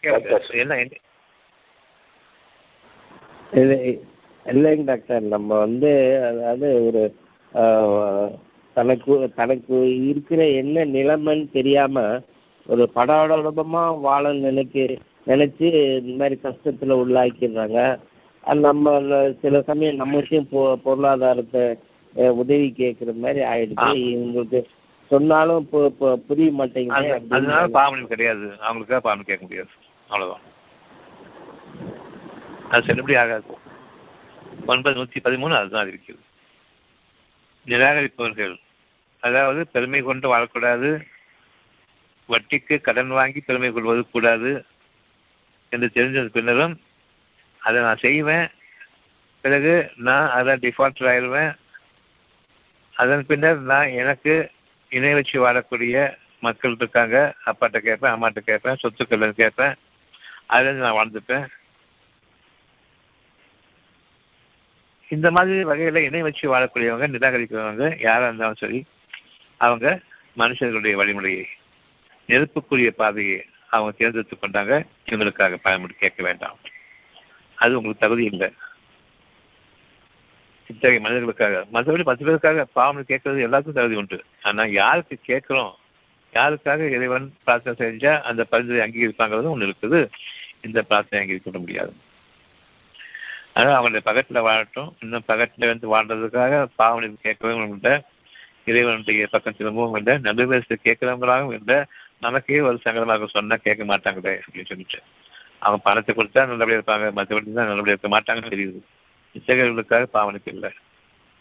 இல்லைங்க டாக்டர். நம்ம வந்து அதாவது ஒரு தனக்கு தனக்கு இருக்கிற என்ன நிலைமைன்னு தெரியாம ஒரு படாடமா வாழ நினைச்சு இந்த மாதிரி கஷ்டத்துல உள்ளாக்கிடுறாங்க. நம்ம சில சமயம் நம்மளுக்கும் பொருளாதாரத்தை உதவி கேட்கற மாதிரி ஆயிடுச்சு. இவங்களுக்கு சொன்னாலும் புரிய மாட்டேங்குது. அதனால பாவனை கிடையாது, அவங்களுக்காக பாவனை கேட்க முடியாது. அவ்வளவுதான், அது செல்லுபடி ஆகாது. 9:113 அதுதான் இருக்கிறது. நிராகரிப்பவர்கள் அதாவது பெருமை கொண்டு வாழக்கூடாது, வட்டிக்கு கடன் வாங்கி பெருமை கொள்வது கூடாது என்று தெரிஞ்சது பின்னரும் அதை நான் செய்வேன், பிறகு நான் அதில் டிஃபால்டர் ஆயிடுவேன், அதன் பின்னர் நான் எனக்கு இணை வச்சு வாழக்கூடிய மக்கள் இருக்காங்க, அப்பாட்ட கேட்பேன், அம்மாட்ட கேட்பேன், சொத்துக்கள் கேட்பேன், அதுலேருந்து நான் வாழ்ந்துப்பேன். இந்த மாதிரி வகையில் இணை வச்சு வாழக்கூடியவங்க நிராகரிக்கிறவங்க யாராக இருந்தாலும் சரி அவங்க மனுஷர்களுடைய வழிமுறையை நெருப்புக்குரிய பாதையை அவங்க தேர்ந்தெடுத்து கொண்டாங்க. இவங்களுக்காக பயன்படி கேட்க வேண்டாம், அது உங்களுக்கு தகுதி இல்லை. இத்தகைய மனிதர்களுக்காக மற்றபடி 10 பேருக்காக பாவனை கேட்கறது எல்லாருக்கும் தகுதி உண்டு. ஆனா யாருக்கு கேட்கிறோம், யாருக்காக இறைவன் பிரார்த்தனை செஞ்சா அந்த பரிந்துரை அங்கீகரிப்பாங்கிறது ஒண்ணு இருக்குது. இந்த பிரார்த்தனை அங்கீகரிக்க முடியாது. ஆனா அவங்களுடைய பகத்துல வாழட்டும். இன்னும் பகத்துல வந்து வாழ்றதுக்காக பாவனை கேட்கிறவங்களும் இல்லை, இறைவனுடைய பக்கம் திரும்பவும் இல்லை, நல்ல பேச கேட்கிறவங்களாகவும் இல்லை. நமக்கே ஒரு சங்கடமாக சொன்னா கேட்க மாட்டாங்களே அப்படின்னு சொல்லிட்டு அவங்க பணத்தை கொடுத்தா நல்லபடியா இருப்பாங்க, மற்றபடி தான் நல்லபடியா இருக்க மாட்டாங்கன்னு தெரியுது. இசைகளுக்காக பாவனுக்கு இல்லை.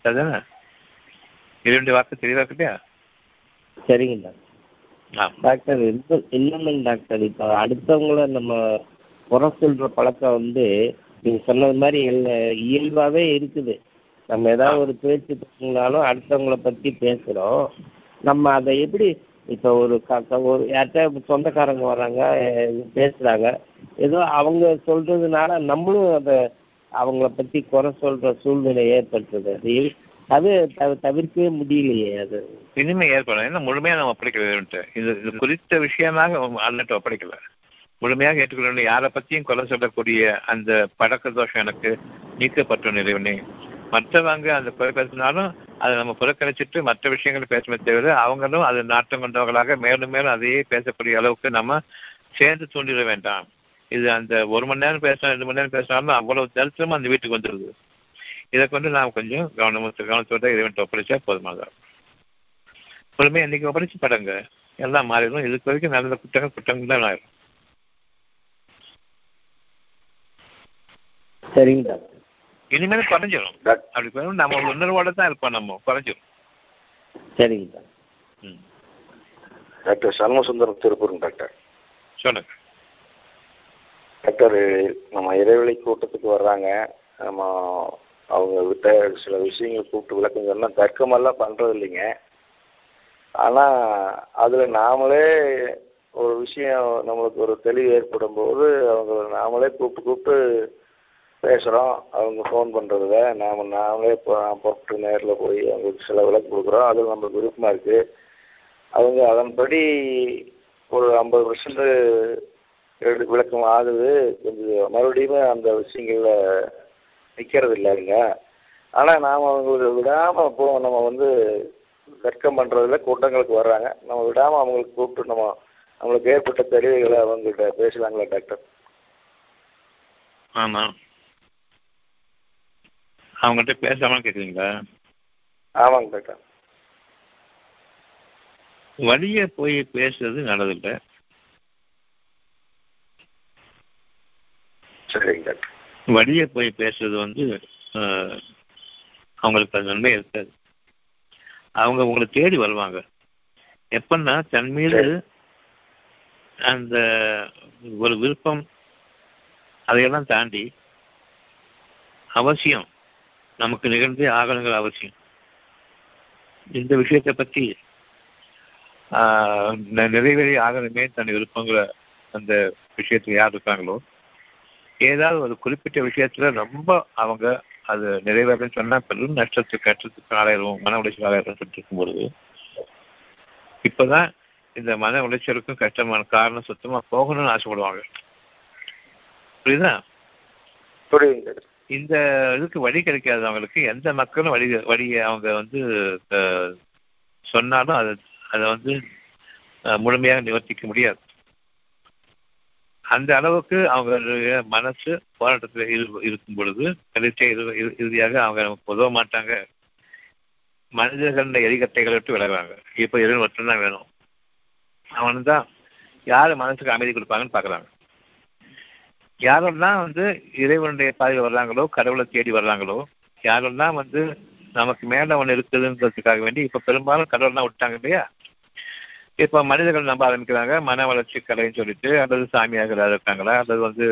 சரிதானே? இதனுடைய வார்த்தை தெளிவாக்கிட்டியா? சரிங்க டாக்டர். இன்னொன்னு டாக்டர், இப்போ அடுத்தவங்கள நம்ம குறை சொல்ற பழக்கம் வந்து நீங்க சொன்னது மாதிரி இயல்பாவே இருக்குது. நம்ம ஏதாவது ஒரு பேச்சு பேசினாலும் அடுத்தவங்களை பத்தி பேசுறோம். நம்ம அதை எப்படி இப்போ ஒரு யார்கிட்ட சொந்தக்காரங்க வராங்க பேசுறாங்க, ஏதோ அவங்க சொல்றதுனால நம்மளும் அதை அவங்கள பத்தி குறை சொல்ற சூழ்நிலை ஏற்படுறது. அது அது தவிர்க்கவே முடியலையே. அது இனிமே ஏற்படும். ஏன்னா முழுமையா நம்ம ஒப்படைக்கல, இது குறித்த விஷயமாக அல்லட்டு ஒப்படைக்கல. முழுமையாக ஏற்றுக்கொள்ள யாரை பற்றியும் கொலை சொல்லக்கூடிய அந்த பழக்க தோஷம் எனக்கு நீக்கப்பட்ட நிறைவனே. மற்றவங்க அந்த குறை பேசினாலும் அதை நம்ம புறக்கணிச்சிட்டு மற்ற விஷயங்களை பேசுமே தவிர அவங்களும் அது நாட்டம் கொண்டவர்களாக மேலும் மேலும் அதையே பேசக்கூடிய அளவுக்கு நம்ம சேர்ந்து தூண்டிட வேண்டாம். இது அந்த ஒரு மணி நேரம் பேசினா 2 மணி நேரம் பேசினாலும் அவ்வளவு தரிசனமும் அந்த வீட்டுக்கு வந்துடுது. இதை கொண்டு நாம் கொஞ்சம் கவனத்தோட இறைவன் ஒப்படைச்சா போதுமாக. முழுமையாக இன்னைக்கு ஒப்படைச்சு படங்க எல்லாம் மாறிடும். இதுக்கு வரைக்கும் நல்ல குற்றங்கள் தான் ஆயிடும். சரிங்க டாக்டர், இனிமேல் குறைஞ்சிடும். அப்படி போய் நம்ம உணர்வோட தான் இருப்போம், நம்ம குறைஞ்சிடும். சரிங்க doctor. Doctor Shanmugasundaram, Tiruppur. Doctor சொல்லுங்க. டாக்டர், நம்ம இடைவெளி கூட்டத்துக்கு வர்றாங்க. நம்ம அவங்க விட்ட சில விஷயங்கள் கூப்பிட்டு விளக்கம் சொன்னால் தர்க்கமெல்லாம் பண்ணுறது இல்லைங்க. ஆனால் அதில் நாமளே ஒரு விஷயம் நம்மளுக்கு ஒரு தெளிவு ஏற்படும் போது அவங்க நாமளே கூப்பிட்டு பேசுகிறோம். அவங்க ஃபோன் பண்ணுறதுல நாம் நாமளே பொறுத்து நேரில் போய் அவங்களுக்கு சில விளக்கு கொடுக்குறோம். அது நம்மளுக்கு விருப்பமாக இருக்குது. அவங்க அதன்படி ஒரு 50% விளக்கம் ஆகுது. கொஞ்சம் மறுபடியும் அந்த விஷயங்களில் நிற்கிறது இல்லைங்க. ஆனால் நாம் அவங்களுக்கு விடாமல் போ நம்ம தர்க்கம் பண்ணுறதுல கூட்டங்களுக்கு வர்றாங்க. நம்ம விடாமல் அவங்களுக்கு கூப்பிட்டு நம்ம அவங்களுக்கு ஏற்பட்ட தெளிவுகளை அவங்கள்ட்ட பேசலாங்களா டாக்டர்? ஆமாம், அவங்கள்ட்ட பேசாமல் கேட்குறீங்களா? ஆமாங்க டாக்டர். வழியை போய் பேசுறது நல்லதில்லை. சரிங்க டாக்டர். வழியை போய் பேசுறது அவங்களுக்கு அது நன்மை இருக்காது. அவங்க உங்களை தேடி வருவாங்க. எப்பன்னா தன் மீது அந்த ஒரு விருப்பம் அதையெல்லாம் தாண்டி அவசியம் நமக்கு நிகழ்ந்தே ஆகணுங்கள் அவசியம். இந்த விஷயத்தை பற்றி நிறைவேறி ஆகணுமே தன் விருப்பங்களை அந்த விஷயத்துல யார் இருக்காங்களோ ஏதாவது ஒரு குறிப்பிட்ட விஷயத்துல ரொம்ப அவங்க அது நிறைவேறன்னு சொன்னா பெரும் நஷ்டத்துக்கு ஆளாயிரும், மன உளைச்சல் ஆளாயிரும் சொல்லிட்டு இருக்கும் பொழுது இப்பதான் இந்த மன உளைச்சலுக்கும் கஷ்டமான காரணம் சுத்தமா போகணும்னு ஆசைப்படுவாங்க. புரியுதா? இந்த இதுக்கு வழி கிடைக்காது அவங்களுக்கு. எந்த மக்களும் வழியை அவங்க சொன்னாலும் அதை முழுமையாக நிவர்த்திக்க முடியாது. அந்த அளவுக்கு அவங்களுடைய மனசு போராட்டத்தில் இருக்கும் பொழுது இறுதியாக அவங்க நமக்கு உதவ மாட்டாங்க. மனிதர்கள் எரிக்கட்டைகளை விட்டு விலகுறாங்க. இப்போ எதிரும் மட்டும்தான் வேணும். அவன்தான் யார் மனசுக்கு அமைதி கொடுப்பாங்கன்னு பார்க்குறாங்க. யாரெல்லாம் இறைவனுடைய பாதையில் வர்றாங்களோ, கடவுளை தேடி வர்றாங்களோ, யாரெல்லாம் நமக்கு மேலே ஒன்று இருக்குதுன்றதுக்காக வேண்டி இப்போ பெரும்பாலும் கடவுள்லாம் விட்டாங்க இல்லையா? இப்போ மனிதர்கள் நம்ப ஆரம்பிக்கிறாங்க. மன வளர்ச்சி கலைன்னு சொல்லிட்டு அல்லது சாமியாக யாராவது இருக்காங்களா, அல்லது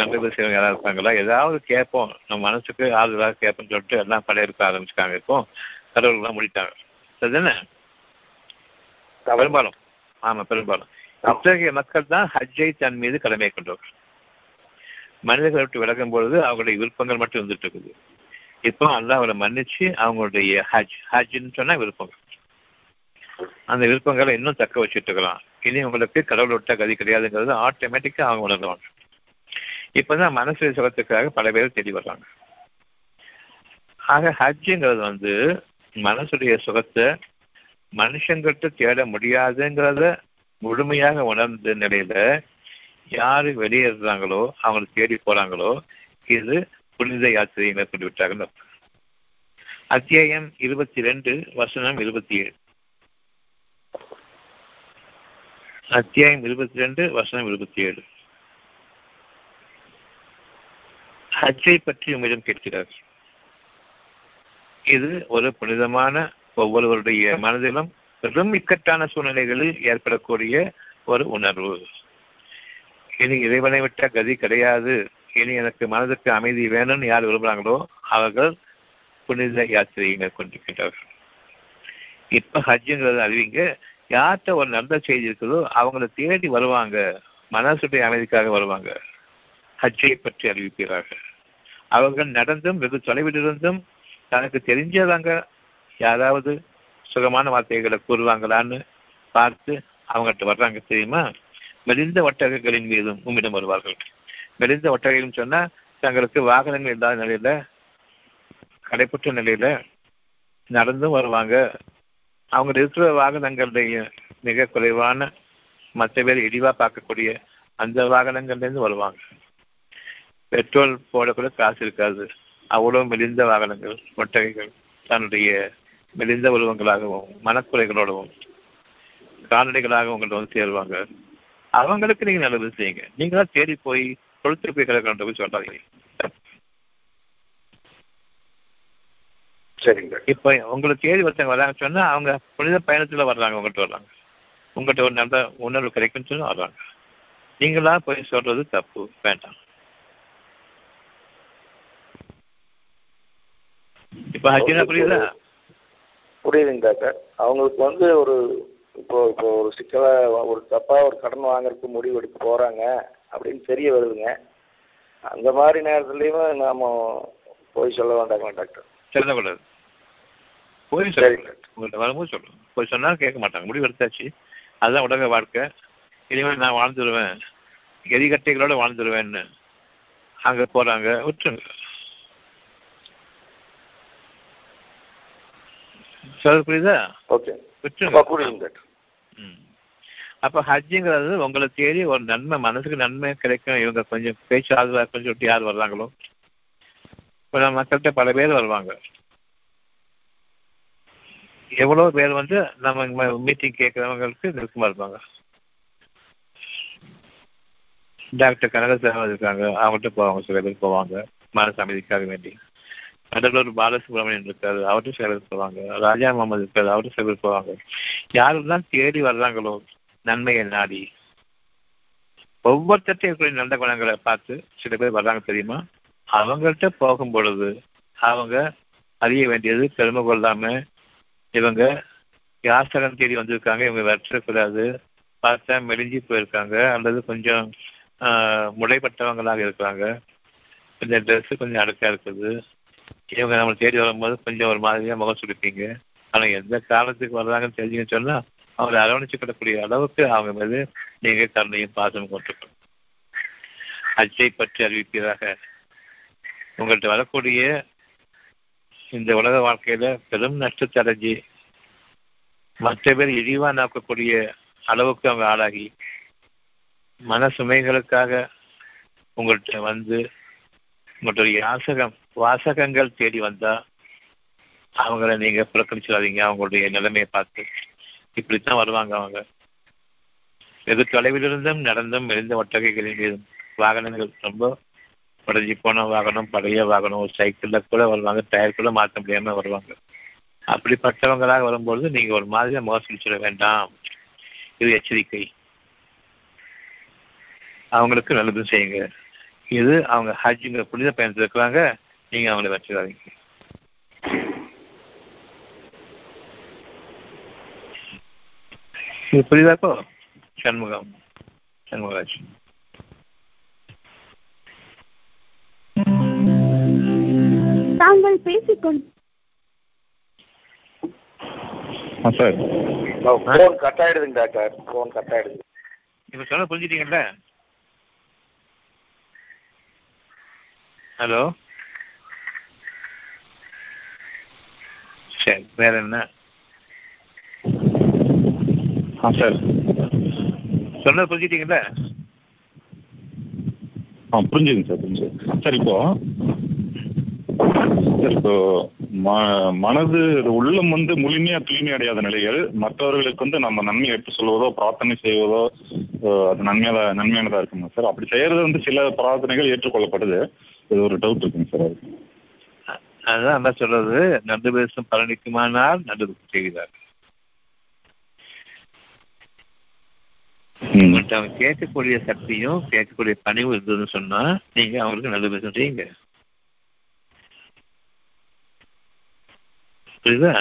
நம்பிக்கை செய்வங்க யாராவது இருக்காங்களா, ஏதாவது கேட்போம் நம்ம மனசுக்கு ஆறுதலாக கேட்போம்னு சொல்லிட்டு எல்லாம் பழைய இருக்க ஆரம்பிச்சுக்காங்க. இப்போ கடவுள்லாம் முடித்தாங்க. அதுதானே பெரும்பாலும். ஆமாம், பெரும்பாலும் அத்தகைய மக்கள் தான் ஹஜ்ஜை தன் மீது கடமையை கொண்டவர். மனிதர்களை விட்டு விலகும் பொழுது அவங்களுடைய விருப்பங்கள் மட்டும் வந்துட்டு இருக்குது. இப்போ அல்லா அவரை மன்னிச்சு அவங்களுடைய ஹஜ்ன்னு சொன்னால் விருப்பங்கள், அந்த விருப்பங்களை இன்னும் தக்க வச்சுட்டு இருக்கலாம். இனி உங்களுக்கு கடவுள் விட்ட கதி கிடையாதுங்கிறது ஆட்டோமேட்டிக்காக அவங்க உணர்வாங்க. இப்போதான் மனசு சுகத்துக்காக பல பேர் தேடி வர்றாங்க. ஆக ஹஜ்ஜுங்கிறது மனசுடைய சுகத்தை மனுஷங்கிட்ட தேட முடியாதுங்கிறத முழுமையாக உணர்ந்த நிலையில யாரு வெளியேறாங்களோ, அவங்களை தேடி போறாங்களோ, இது புனித யாத்திரையை மேற்கொண்டு விட்டார்கள். அத்தியாயம் 22 வசனம் 27. அத்தியாயம் 22 வசனம் 27. ஹஜ்ஜை பற்றி உங்களிடம் கேட்கிறார். இது ஒரு புனிதமான ஒவ்வொருவருடைய மனதிலும் பெரும் இக்கட்டான சூழ்நிலைகளில் ஏற்படக்கூடிய ஒரு உணர்வு. இனி இறைவனை விட்ட கதி கிடையாது, இனி எனக்கு மனதுக்கு அமைதி வேணும்னு யார் விரும்புகிறாங்களோ அவர்கள் புனித யாத்திரையை மேற்கொண்டிருக்கின்றார்கள். இப்போ ஹஜ்ஜுங்கிறது அறிவிங்க. யார்கிட்ட ஒரு நல்ல செய்தி இருக்குதோ அவங்கள தேடி வருவாங்க, மனசுடைய அமைதிக்காக வருவாங்க. ஹஜ்ஜை பற்றி அறிவிக்கிறார்கள். அவர்கள் நடந்தும் வெகு தொலைவில் இருந்தும் தனக்கு தெரிஞ்சதாங்க யாராவது சுகமான வார்த்தைகளை கூறுவாங்களான்னு பார்த்து அவங்ககிட்ட வர்றாங்க. தெரியுமா, மெலிந்த ஒட்டகங்களின் மீதும் உம்மிடம் வருவார்கள். மெலிந்த ஒட்டகம் சொன்னா தங்களுக்கு வாகனங்கள் இல்லாத நிலையில கடைப்பற்ற நிலையில நடந்தும் வருவாங்க. அவங்க இருக்கிற வாகனங்களுடைய மிக குறைவான மற்ற பேர் இழிவா பார்க்கக்கூடிய அந்த வாகனங்கள்லேருந்து வருவாங்க. பெட்ரோல் போடக்கூட காசு இருக்காது. அவ்வளோ மெலிந்த வாகனங்கள் ஒட்டகைகள் தன்னுடைய மெலிந்த உருவங்களாகவும் மனக்குறைகளோடவும் கால்நடைகளாக உங்கள்கிட்ட வந்து சேருவாங்க. அவங்களுக்கு நீங்க நல்லது செய்யுங்க. நீங்களா தேடி போய் கொளுத்து போய் கிடக்கின்ற போய் சொல்றாங்க. சரிங்க, இப்ப உங்களை தேடி ஒருத்தவங்க வர்றாங்கன்னு சொன்னா அவங்க புனித பயணத்துல வர்றாங்க, உங்கள்கிட்ட வர்றாங்க, உங்கள்கிட்ட ஒரு நல்ல உணர்வு கிடைக்குன்னு சொல்லி வர்றாங்க. நீங்களா போய் சொல்றது தப்பு, வேண்டாம். இப்ப ஹஜ்ஜினா புரியுதா? புரியுதுங்க டாக்டர். அவங்களுக்கு வந்து ஒரு இப்போ ஒரு சிக்கலா ஒரு தப்பா ஒரு கடன் வாங்கறதுக்கு முடிவு எடுத்து போறாங்க அப்படின்னு தெரிய வருதுங்க. அந்த மாதிரி நேரத்துலயும் நாம போய் சொல்ல வேண்டாங்களா டாக்டர்? சொல்லக்கூடாது, போய் சொல்லுங்க. உங்கள்கிட்ட வரும்போது சொல்லுங்க. போய் சொன்னா கேட்க மாட்டாங்க. முடிவு எடுத்தாச்சு, அதுதான் உலக வாழ்க்கை, இனிமேல் நான் வாழ்ந்துடுவேன், எரிகட்டைகளோட வாழ்ந்துடுவேன்னு அங்க போறாங்க, விட்டுருங்க. புரியுதா? அப்ப ஹஜ்ஜுங்கிறது உங்களை தேடி ஒரு நன்மை, மனசுக்கு நன்மை கிடைக்கும். இவங்க கொஞ்சம் பேச்சு ஆதரவாக்குன்னு சொல்லிட்டு யார் வர்றாங்களோ, மக்கள்கிட்ட பல பேர் வருவாங்க. எவ்வளவு பேர் வந்து நம்ம மீட்டிங் கேட்கிறவங்களுக்கு நெருக்கமா இருப்பாங்க. டாக்டர் கனகசேவன் இருக்காங்க, அவங்கள்ட்ட போவாங்க, சில பேர் போவாங்க மனசு அமைதிக்காக வேண்டி. கடலூர் பாலசுப்ரமணியன் இருக்காரு, அவர்கிட்ட சில பேர் போவாங்க. ராஜா முகமது இருக்காரு, அவர்கிட்ட சில பேர் போவாங்க. யாரெல்லாம் தேடி வர்றாங்களோ நன்மையை நாடி, ஒவ்வொருத்தையும் நல்ல குணங்களை பார்த்து சில பேர் வர்றாங்க தெரியுமா. அவங்கள்ட்ட போகும் பொழுது அவங்க அறிய வேண்டியது, பெருமை கொள்ளாம இவங்க யாசகம் தேடி வந்திருக்காங்க, இவங்க வெற்றக்கூடாது, பார்த்தா மெலிஞ்சி போயிருக்காங்க, அல்லது கொஞ்சம் முடைப்பட்டவங்களாக இருக்கிறாங்க, கொஞ்சம் ட்ரெஸ்ஸு கொஞ்சம் அடுக்கா இருக்குது, இவங்க நம்ம தேடி வரும்போது கொஞ்சம் ஒரு மாதிரியா முகம் சுடுப்பீங்க. ஆனா எந்த காலத்துக்கு வர்றாங்கன்னு தெரிஞ்சுன்னு சொன்னா அவங்களை அரவணைச்சு கிடக்கூடிய அளவுக்கு அவங்க மீது நீங்க கருணையும் பாசமும் கொண்டிருக்கணும். அச்சை பற்றி அறிவிப்பதாக உங்கள்கிட்ட வரக்கூடிய இந்த உலக வாழ்க்கையில பெரும் நஷ்டத்தை அடைஞ்சி மற்ற பேர் இழிவா நாக்கக்கூடிய அளவுக்கு அவங்க ஆளாகி மன சுமைகளுக்காக உங்கள்கிட்ட வந்து உங்கள்கிட்ட வாசகங்கள் தேடி வந்தா அவங்கள நீங்க புறக்கணிச்சிடாதீங்க. அவங்களுடைய நிலைமையை பார்த்து இப்படித்தான் வருவாங்க. அவங்க வெகு தொலைவிலிருந்தும் நடந்தும் மெலிந்த ஒட்டகைகளின் வாகனங்கள், ரொம்ப உடஞ்சி போன வாகனம், பழைய வாகனம், ஒரு சைக்கிள்ல கூட வருவாங்க, டயர் கூட மாற்ற முடியாம வருவாங்க. அப்படிப்பட்டவங்களாக வரும்பொழுது நீங்க ஒரு மாதிரியா மோசடிச்சிட வேண்டாம். இது எச்சரிக்கை. அவங்களுக்கு நல்லது செய்யுங்க. இது அவங்க ஹஜ்ஜுங்க புனித பயணத்தில் இருக்கிறாங்க, நீங்க அவங்கள வச்சுக்காதீங்க. இது புரியுதாக்கோ? சண்முகராஜ் தாங்கள் பேசிக்கொண்டு கட் ஆயிடுதுங்க டாக்டர், போன் கட் ஆயிடுது. இப்ப சொன்ன புரிஞ்சுட்டீங்கல்ல? ஹலோ, சரி, வேற என்ன? சார் சொன்னது புரிஞ்சுட்டீங்கல்ல? புரிஞ்சுங்க சார், புரிஞ்சுங்க சார். இப்போ மனது உள்ளம் வந்து முழுமையா தூய்மை அடையாத நிலையில் மற்றவர்களுக்கு வந்து நம்ம நன்மையை எப்படி சொல்வதோ பிரார்த்தனை செய்வதோ அது நன்மையானதா இருக்குங்க சார். அப்படி செய்யறது வந்து சில பிரார்த்தனைகள் ஏற்றுக்கொள்ளப்படுது. இது ஒரு டவுட் இருக்குங்க சார். அது அதுதான் என்ன சொல்றது, நல்ல பேசும் பலனிக்குமானால் நல்லது செய்கிறார். அவங்க கேட்கக்கூடிய சக்தியும் கேட்கக்கூடிய பணிவும் இருந்ததுன்னு சொன்னா நீங்க அவங்களுக்கு நல்ல பேச செய்யுங்க. புரியுதா?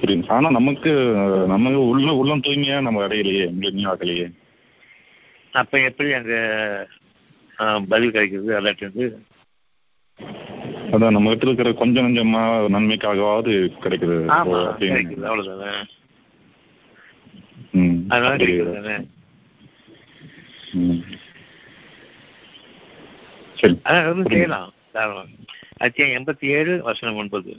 புரியுது. ஆனா நமக்கு உள்ளம் தூய்மையா நம்ம அடையலையே, எங்கேயுமே ஆகலையே. அப்ப எப்படி அங்க பதில் கிடைக்கிறது? அல்லாட்டிருந்து அதான் நம்ம இடத்துல இருக்கிற கொஞ்சம் கொஞ்சமா நன்மைக்காகவாது கிடைக்கிறது. அவ்வளவுதானே. செய்யலாம். 87 வசனம் 9.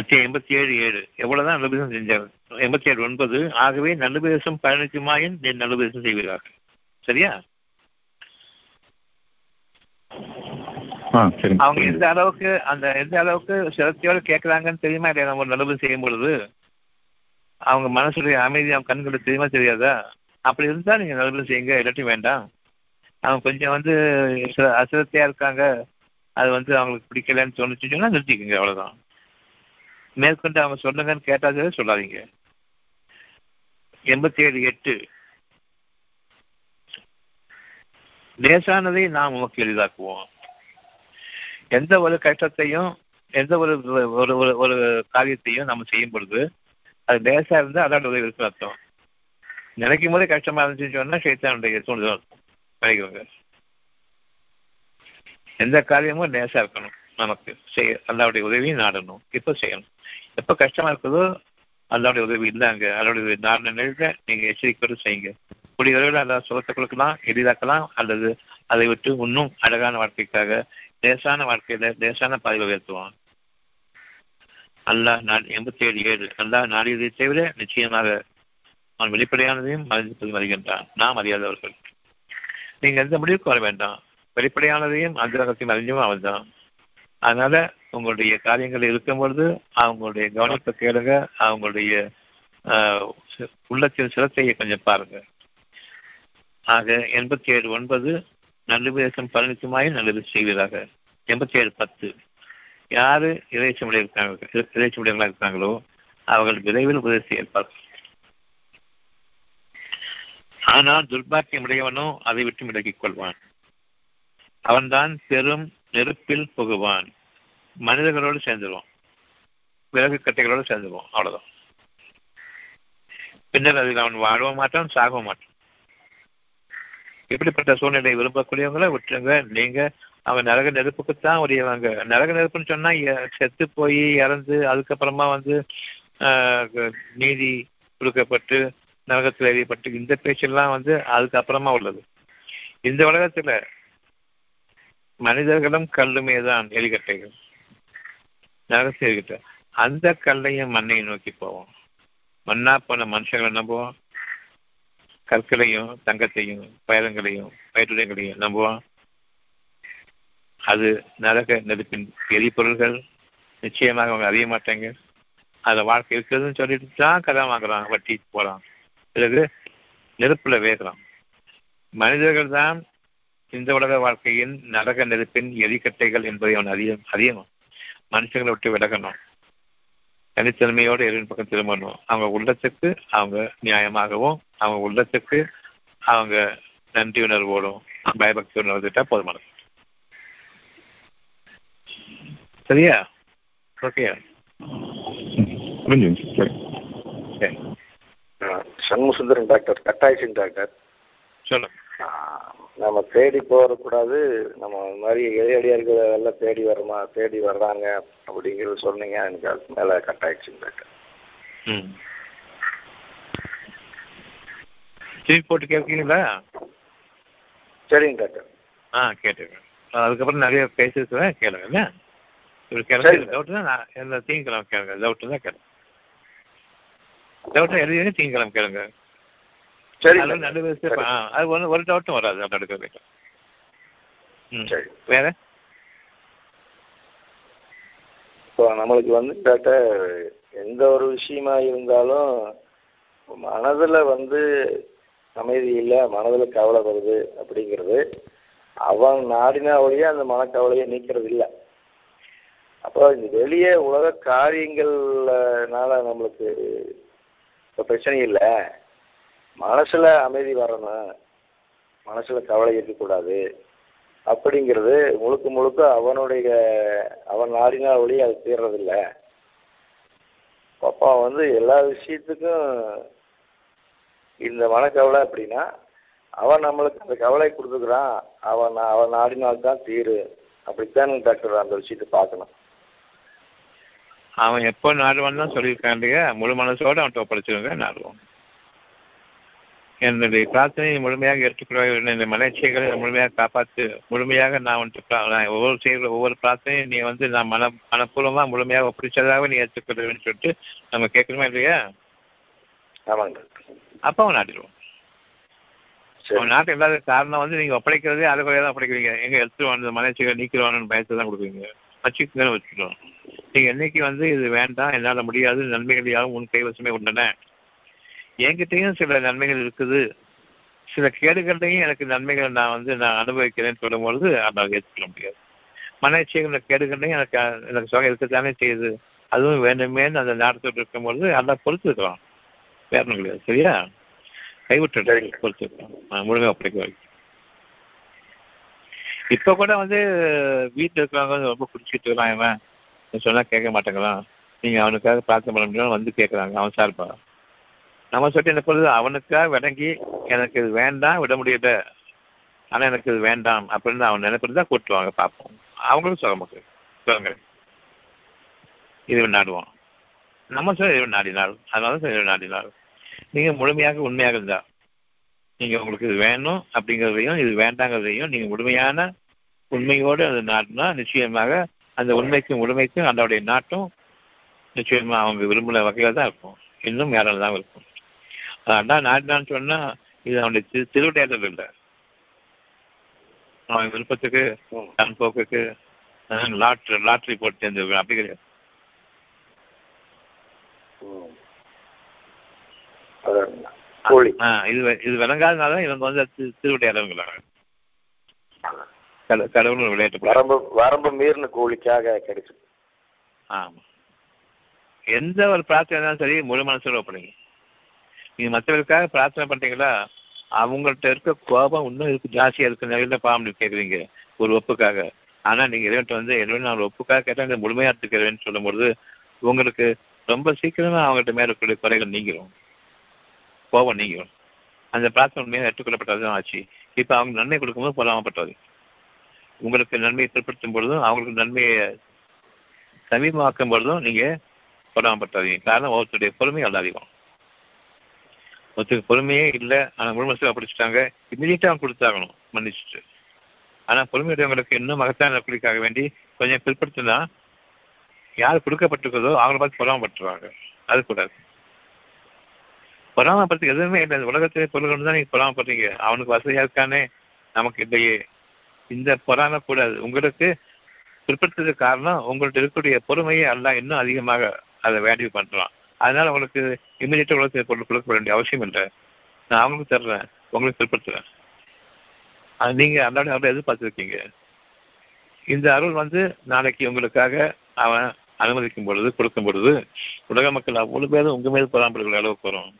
அத்தியம் 87:7 எவ்வளவுதான் நல்ல பேசம் செஞ்சாங்க. 87:9 ஆகவே நல்ல பேசம் பயணிக்குமாயின் நல்ல பேசம் செய்வீர்கள். சரியா? அவங்க எந்த அளவுக்கு சிரத்தையோடு கேட்கறாங்கன்னு தெரியுமா இல்லையா? நம்ம நல்லது செய்யும் பொழுது அவங்க மனசுடைய அமைதி அவங்க கண்களுக்கு தெரியுமா தெரியாதா? அப்படி இருந்தா நீங்க நல்லது செய்யுங்க, இல்லாட்டியும் வேண்டாம். அவங்க கொஞ்சம் அசிரத்தையா இருக்காங்க, அது அவங்களுக்கு பிடிக்கலன்னு சொன்னா நிறுத்திக்கோங்க, அவ்வளவுதான். மேற்கொண்டு அவங்க சொல்லுங்கன்னு கேட்டாச்சு சொல்லாதீங்க. 87:8 லேசானதை நாம் உமக்கு எளிதாக்குவோம். எந்த ஒரு கஷ்டத்தையும் எந்த ஒரு காரியத்தையும் நம்ம செய்யும் பொழுது அது லேசா இருந்தால் அதான் உதவி இருக்கு அர்த்தம். நினைக்கும் போதே கஷ்டமா இருந்துச்சுன்னு சொன்னா சைத்தானுடைய தூண்டுதல் இருக்கும். நினைக்கிறவங்க எந்த காரியமும் லேசா இருக்கணும், நமக்கு அல்லாவுடைய உதவியும் நாடணும். இப்போ செய்யணும். எப்போ கஷ்டமா இருக்குதோ அல்லாவுடைய உதவி இல்லைங்க, அல்லாவுடைய நாடின நிலையில நீங்க எச்சரிக்கையோடு செய்யுங்க. கூடிய அளவில் அல்லா சுகத்தை கொடுக்கலாம், எளிதாக்கலாம், அல்லது அதை விட்டு இன்னும் அழகான வாழ்க்கைக்காக லேசான வாழ்க்கையில லேசான பாதிப்பை உயர்த்துவான். அல்லா 87:7 அல்லா நாடியதை தவிர நிச்சயமாக அவன் வெளிப்படையானதையும் அறிகின்றான். நாம் அறியாதவர்கள். நீங்க எந்த முடிவுக்கு வர வேண்டாம். வெளிப்படையானதையும் அந்தரகத்தையும் அறிஞ்சவும் அவன் தான். அதனால உங்களுடைய காரியங்கள் இருக்கும் பொழுது அவங்களுடைய கவனத்தை கேளுங்க, அவங்களுடைய உள்ளத்தின் சிரத்தையை கொஞ்சம் பாருங்க. ஆக 87:9 நல்லுபேசம் பலனுக்குமாய் நல்லது செய்வதாக. 87:10 யாரு இறைச்சமுடையவர்களாக இருக்காங்களோ அவர்கள் விரைவில் உதவி செய்யப்பார்கள். ஆனால் துர்பாக்கியம் உடையவனோ அதை விட்டு விலகிக் கொள்வான், அவன்தான் பெரும் நெருப்பில் புகுவான். மனிதர்களோடு சேர்ந்துருவான், விலகு கட்டைகளோடு சேர்ந்துருவான், அவ்வளவுதான். பின்னர் அதில் அவன் வாழவும் மாட்டான், சாகவும் மாட்டான். இப்படிப்பட்ட சூழ்நிலை விரும்பக்கூடியவங்களை விட்டுருங்க. நீங்க அவன் நரக நெருப்புக்குத்தான் உரியவங்க. நரக நெருப்புன்னு சொன்னா செத்து போய் இறந்து அதுக்கப்புறமா நீதி கொடுக்கப்பட்டு நரகத்தில் எறியப்பட்டு இந்த பேச்செல்லாம் அதுக்கப்புறமா உள்ளது. இந்த உலகத்துல மனிதர்களும் கல்லுமே தான் எலிக்கட்டைகள். நரகத்தில் எரிகிட்ட அந்த கல்லையும் மண்ணையும் நோக்கி போவோம். மண்ணா போன மனுஷங்களை நம்புவோம், கற்களையும் தங்கத்தையும் பயரங்களையும் பயிற்றுடைகளையும் நம்புவான். அது நரக நெருப்பின் எரிபொருள்கள். நிச்சயமாக அவங்க அறிய மாட்டாங்க. அதில் வாழ்க்கை இருக்குதுன்னு சொல்லிட்டு தான் கடன் வாங்குறான், வட்டி போகிறான், பிறகு நெருப்புல வேகிறான். மனிதர்கள் தான் இந்த உலக வாழ்க்கையின் நரக நெருப்பின் எரிக்கட்டைகள் என்பதை அவன் அறியணும். மனுஷங்களை விட்டு விலகணும், தனித்தன்மையோடு எரிவின் பக்கம் திரும்பணும். அவங்க உள்ளத்துக்கு அவங்க நியாயமாகவும் அவங்க உள்ளத்துக்கு அவங்க நன்றி உணர்வோடும் பயபக்தி உணர்ந்துட்டா போதுமானது. சரியா? ஓகே. சண்முசுந்தரம் டாக்டர் கட்டாயசிங் டாக்டர் சொல்லுங்க. நம்ம தேடி போகக்கூடாது, நம்ம மாதிரி எதிரடியாக இருக்கிறதெல்லாம் தேடி வர்றாங்க அப்படிங்கிறது சொன்னீங்க. எனக்கு அது மேலே கட்டாயிடுச்சுங்க டாக்டர். சீட் போட்டு கேட்குறீங்களா? சரிங்க டாக்டர். கேட்டுக்கேன். அதுக்கப்புறம் நிறைய பேசுகிறேன், கேளுங்க. இப்படி கேட்க டவுட் தான் நான் எந்த தீங்கிழமை கேளுங்க. டவுட்டு எழுதிங்க, தீங்கிழமை கேளுங்க. சரி, நல்ல விஷயம். அது ஒரு டவுட்டும் வராது. அப்படி எடுக்க சரி. வேற இப்போ நம்மளுக்கு டாக்டர் எந்த ஒரு விஷயமா இருந்தாலும் மனதில் அமைதி இல்லை, மனதில் கவலை வருது அப்படிங்கிறது அவன் நாடினா ஒழிய அந்த மனக்கவலையை நீக்கிறது இல்லை. அப்போ இந்த வெளியே உலக காரியங்கள்னால நம்மளுக்கு இப்போ பிரச்சனை இல்லை, மனசுல அமைதி வரணும், மனசுல கவலை இருக்கக்கூடாது அப்படிங்கிறது முழுக்க அவனுடைய அவன் நாடினா ஒழிய அது தீர்றதில்லை. அப்பா எல்லா விஷயத்துக்கும் இந்த மனக்கவலை அப்படின்னா அவன் நம்மளுக்கு அந்த கவலை கொடுத்துக்கிறான். அவன் அவன் நாடினால்தான் தீரு. அப்படித்தான் டாக்டர் அந்த விஷயத்தை பார்க்கணும். அவன் எப்போ நாடுவான்னு தான் சொல்லியிருக்காண்டிய முழு மனசோடு அவன் ஒப்படைச்சிருங்க நாடுவான். என்னுடைய பிரார்த்தனை முழுமையாக ஏற்றுக்கொள்ள இந்த மலேட்சியர்களை முழுமையாக காப்பாற்று. முழுமையாக நான் வந்துட்டு ஒவ்வொரு செயல் ஒவ்வொரு பிரார்த்தனையும் நீ வந்து நான் மனப்பூர்வமாக முழுமையாக ஒப்படைச்சதாகவே நீ ஏற்றுக்கொள்வேன்னு சொல்லிட்டு நம்ம கேட்கணுமா இல்லையா? ஆமாங்க. அப்போ அவன் நாட்டிடுவான். அவன் நாட்டு இல்லாத காரணம் வந்து நீங்கள் ஒப்படைக்கிறதே அது குறையாக தான் ஒப்படைக்கிறீங்க. எங்கே எடுத்துருவான் மலேட்சியர்கள் நீக்கிடுவானு பயத்தை தான் கொடுக்குறீங்க. வச்சுக்கணும் வச்சுக்கிடுவோம். நீங்கள் என்னைக்கு வந்து இது வேண்டாம், என்னால் முடியாது, நன்மைகள் யாரும் உன் கைவசமே உண்டன, என்கிட்டையும் சில நன்மைகள் இருக்குது, சில கேடுகள்லையும் எனக்கு நன்மைகள் நான் அனுபவிக்கிறேன்னு சொல்லும் பொழுது அதை ஏற்றுக்கொள்ள முடியாது. மனேட்சியங்கள கேடுகள்லையும் எனக்கு சுகம் இருக்கத்தானே செய்யுது. அதுவும் வேண்டுமேன்னு அந்த நாடத்தோடு இருக்கும்பொழுது அதை பொறுத்துக்கலாம். வேற ஒன்றும் கிடையாது. சரியா? கைவிட்டு பொறுத்துக்கலாம். முழுமையாக ஒப்படைக்க வைக்கும். இப்போ கூட வந்து வீட்டில் இருக்கிறவங்க ரொம்ப பிடிச்சிட்டு இருக்கலாம். இவன் சொன்னால் கேட்க மாட்டேங்களாம். நீங்கள் அவனுக்காக பிரார்த்தனை பண்ண முடியும் வந்து கேட்குறாங்க. அவன் சார்பா நம்ம சொல்லிட்டு என்ன பொழுது அவனுக்காக விளங்கி எனக்கு இது வேண்டாம், விட முடியல, ஆனால் எனக்கு இது வேண்டாம் அப்படின்னு அவன் நினைப்பது தான் கூட்டுவாங்க. பார்ப்போம். அவங்களும் சுகமுக்கு சுகங்கள் இதுவன் நாடுவான். நம்ம சொல்ல இதுவன் நாடினாள். அதனால தான் இதுவன் நாடினாள். நீங்கள் முழுமையாக உண்மையாக இருந்தால் நீங்கள் உங்களுக்கு இது வேணும் அப்படிங்கிறதையும் இது வேண்டாங்கிறதையும் நீங்கள் முழுமையான உண்மையோடு அது நாட்டினா நிச்சயமாக அந்த உண்மைக்கும் முழுமைக்கும் அதோடைய நாட்டும் நிச்சயமாக அவங்க விரும்புகிற வகையில் தான் இருக்கும். இன்னும் யாரால் தான் இருக்கும். அதான் நாட்டினான்னு சொன்னால் இது அவனுடைய திருவிடையாளர் இல்லை. அவன் விருப்பத்துக்கு தன் போக்குக்கு லாட்ரி போட்டு தெரிஞ்சிருக்கான். அப்படி கிடையாது. இது விளங்காதனால இவங்க வந்து திருவிடையாளர்களாக கடவுள் விளையாட்டு வரம்பு மீறின கோழிக்காக கிடைச்சு. ஆமாம். எந்த ஒரு பிரார்த்தனை இருந்தாலும் சரி முழு மனசோட ஒப்படைங்க. நீங்கள் மற்றவர்களுக்காக பிரார்த்தனை பண்ணுறீங்களா? அவங்கள்ட்ட இருக்க கோபம் இன்னும் இருக்கு, ஜாஸ்தியாக இருக்கு. நிறைய பாம்பு கேட்குறீங்க ஒரு ஒப்புக்காக. ஆனால் நீங்கள் இறைவன்ட்டு வந்து இறைவன் நான் ஒப்புக்காக கேட்டால் இந்த முழுமையாக எடுத்துக்கிறேன்னு சொல்லும்பொழுது உங்களுக்கு ரொம்ப சீக்கிரமாக அவங்கள்ட்ட மேலே இருக்கிற குறைகள் நீங்கிடும், கோபம் நீங்கிடும். அந்த பிரார்த்தனை உண்மையாக ஏற்றுக்கொள்ளப்பட்டது தான் ஆச்சு. இப்போ அவங்க நன்மை கொடுக்கும்போது பொறாமப்பட்டது. உங்களுக்கு நன்மையை பிற்படுத்தும் பொழுதும் அவங்களுக்கு நன்மையை சமீபமாக்கும் பொழுதும் நீங்கள் பொறாமப்பட்டாதீங்க. காரணம் ஒருத்தருடைய பொறுமையை அல்ல அதிகம். ஒருத்தருக்கு பொறுமையே இல்லை, ஆனால் முழு மனசில் படிச்சுட்டாங்க. இமீடியட்டாக அவங்க கொடுத்தாகணும் மன்னிச்சுட்டு. ஆனால் பொறுமையுடையவங்களுக்கு இன்னும் மகத்தான நடவடிக்கைக்காக வேண்டி கொஞ்சம் பிற்படுத்தினா யார் கொடுக்கப்பட்டிருக்கிறதோ அவங்கள பார்த்து பொறாமப்பட்டுருவாங்க. அது கூடாது. பொறாமப்படுறதுக்கு எதுவுமே இல்லை. உலகத்திலே பொருள் கொண்டு தான் நீங்கள் பொறாமப்படுறீங்க. அவனுக்கு வசதியாக இருக்கானே, நமக்கு இல்லையே, இந்த பொறாமை கூடாது. உங்களுக்கு பிற்படுத்துறதுக்கு காரணம் உங்கள்கிட்ட இருக்கக்கூடிய பொறுமையை அல்ல இன்னும் அதிகமாக அதை வேல்யூ பண்ணுறான். அதனால் உங்களுக்கு இமீடியட்டாக உலகத்தை பொருள் கொடுக்கப்பட வேண்டிய அவசியம் இல்லை. நான் அவங்களுக்கு தர்றேன், உங்களுக்கு பிற்படுத்துறேன். அது நீங்கள் அல்லாடி அவரை எதிர்பார்த்துருக்கீங்க. இந்த அருள் வந்து நாளைக்கு உங்களுக்காக அவன் அனுமதிக்கும் பொழுது கொடுக்கும் பொழுது உலக மக்கள் அவ்வளோ பேரும் உங்கள் மேல் பொறாமப்படுகிற அளவுக்கு வரும்.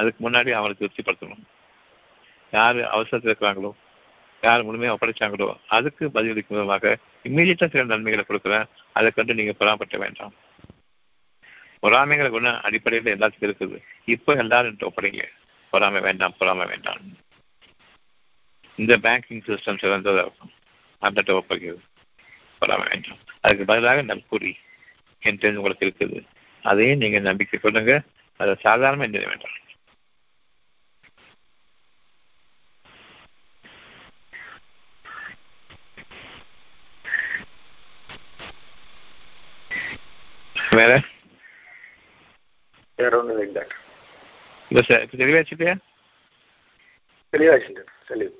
அதுக்கு முன்னாடி அவரை திருப்திப்படுத்தணும். யார் அவசரத்தில் இருக்கிறாங்களோ, யார் முழுமையாக ஒப்படைச்சாங்களோ அதுக்கு பதிலளிக்கும் விதமாக இம்மீடியட்டாக சில நன்மைகளை கொடுக்குறேன். அதை கண்டு நீங்கள் பொறாமப்பட்ட வேண்டாம். பொறாமைகளை ஒன்று அடிப்படையில் எல்லாத்துக்கும் இருக்குது. இப்போ எல்லாரும் ஒப்படைங்க. பொறாமை வேண்டாம், பொறாமை வேண்டாம். இந்த பேங்கிங் சிஸ்டம் சிறந்ததாக இருக்கும். அந்த ஒப்படைக்கிறது பொறாமை வேண்டாம். அதுக்கு பதிலாக நம்புறி என் தெரிஞ்சு உங்களுக்கு இருக்குது. அதையும் நீங்கள் நம்பிக்கை கொள்ளுங்க. அதை சாதாரணமாக எந்த வேண்டாம். வேற வேற ஒன்றும் இல்லை டாக்டர். இல்லை சார், இப்போ தெளிவாச்சுட்டியா? தெளிவாச்சு. தெளிவு.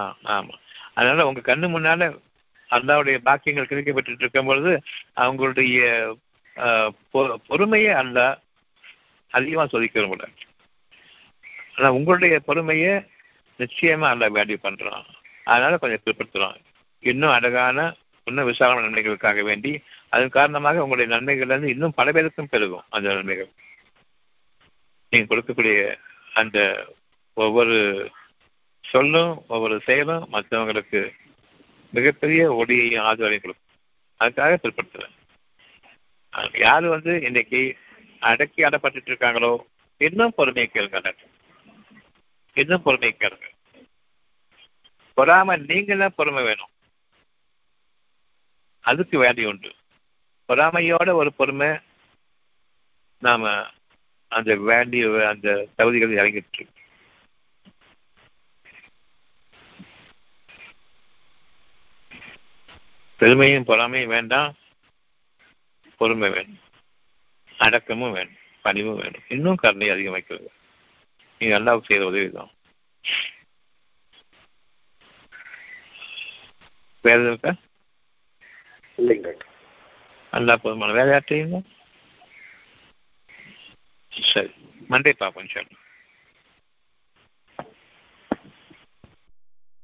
ஆ, ஆமாம். அதனால் உங்கள் கண்ணு முன்னால் அல்லாவுடைய பாக்கியங்கள் கிடைக்கப்பட்டு இருக்கும்பொழுது அவங்களுடைய பொறுமையை அல்ல அதிகமாக சோதிக்கிற கூட. ஆனால் உங்களுடைய பொறுமையை நிச்சயமாக அல்ல வேல்யூ பண்ணுறான். அதனால் கொஞ்சம் பிற்படுத்துகிறான். இன்னும் அழகான இன்னும் விசாரணை நன்மைகளுக்காக வேண்டி அதன் காரணமாக உங்களுடைய நன்மைகள்லேருந்து இன்னும் பல பேருக்கும் பெருகும். அந்த நன்மைகள் நீங்கள் கொடுக்கக்கூடிய அந்த ஒவ்வொரு சொல்லும் ஒவ்வொரு செயலும் மற்றவங்களுக்கு மிகப்பெரிய ஒளியையும் ஆதரவையும் கொடுக்கும். அதுக்காக பிற்படுத்துவேன். யார் வந்து இன்னைக்கு அடக்கி அடப்பட்டு இருக்காங்களோ இன்னும் பொறுமையை கேளுங்க. இன்னும் பொறுமையை கேளுங்க. பொறாம நீங்கள பொறுமை வேணும், அதுக்கு வேல்யூ உண்டு. பொறாமையோட ஒரு பொறுமை நாம அந்த வேல்யூ அந்த தகுதிகள் இறங்கிட்டு இருக்கோம். பெருமையும் பொறாமையும் வேண்டாம், பொறுமை வேணும், அடக்கமும் வேணும், பணிவும் வேணும், இன்னும் கருணை அதிகமாக்கிறது. நீங்க நல்லா செய்த உதவிதான். வேற இருக்கா? இல்லைங்க நல்லா போதுமான. வேற யார்ட்டீங்க? சரி, மண்டே பார்ப்போம். சரி.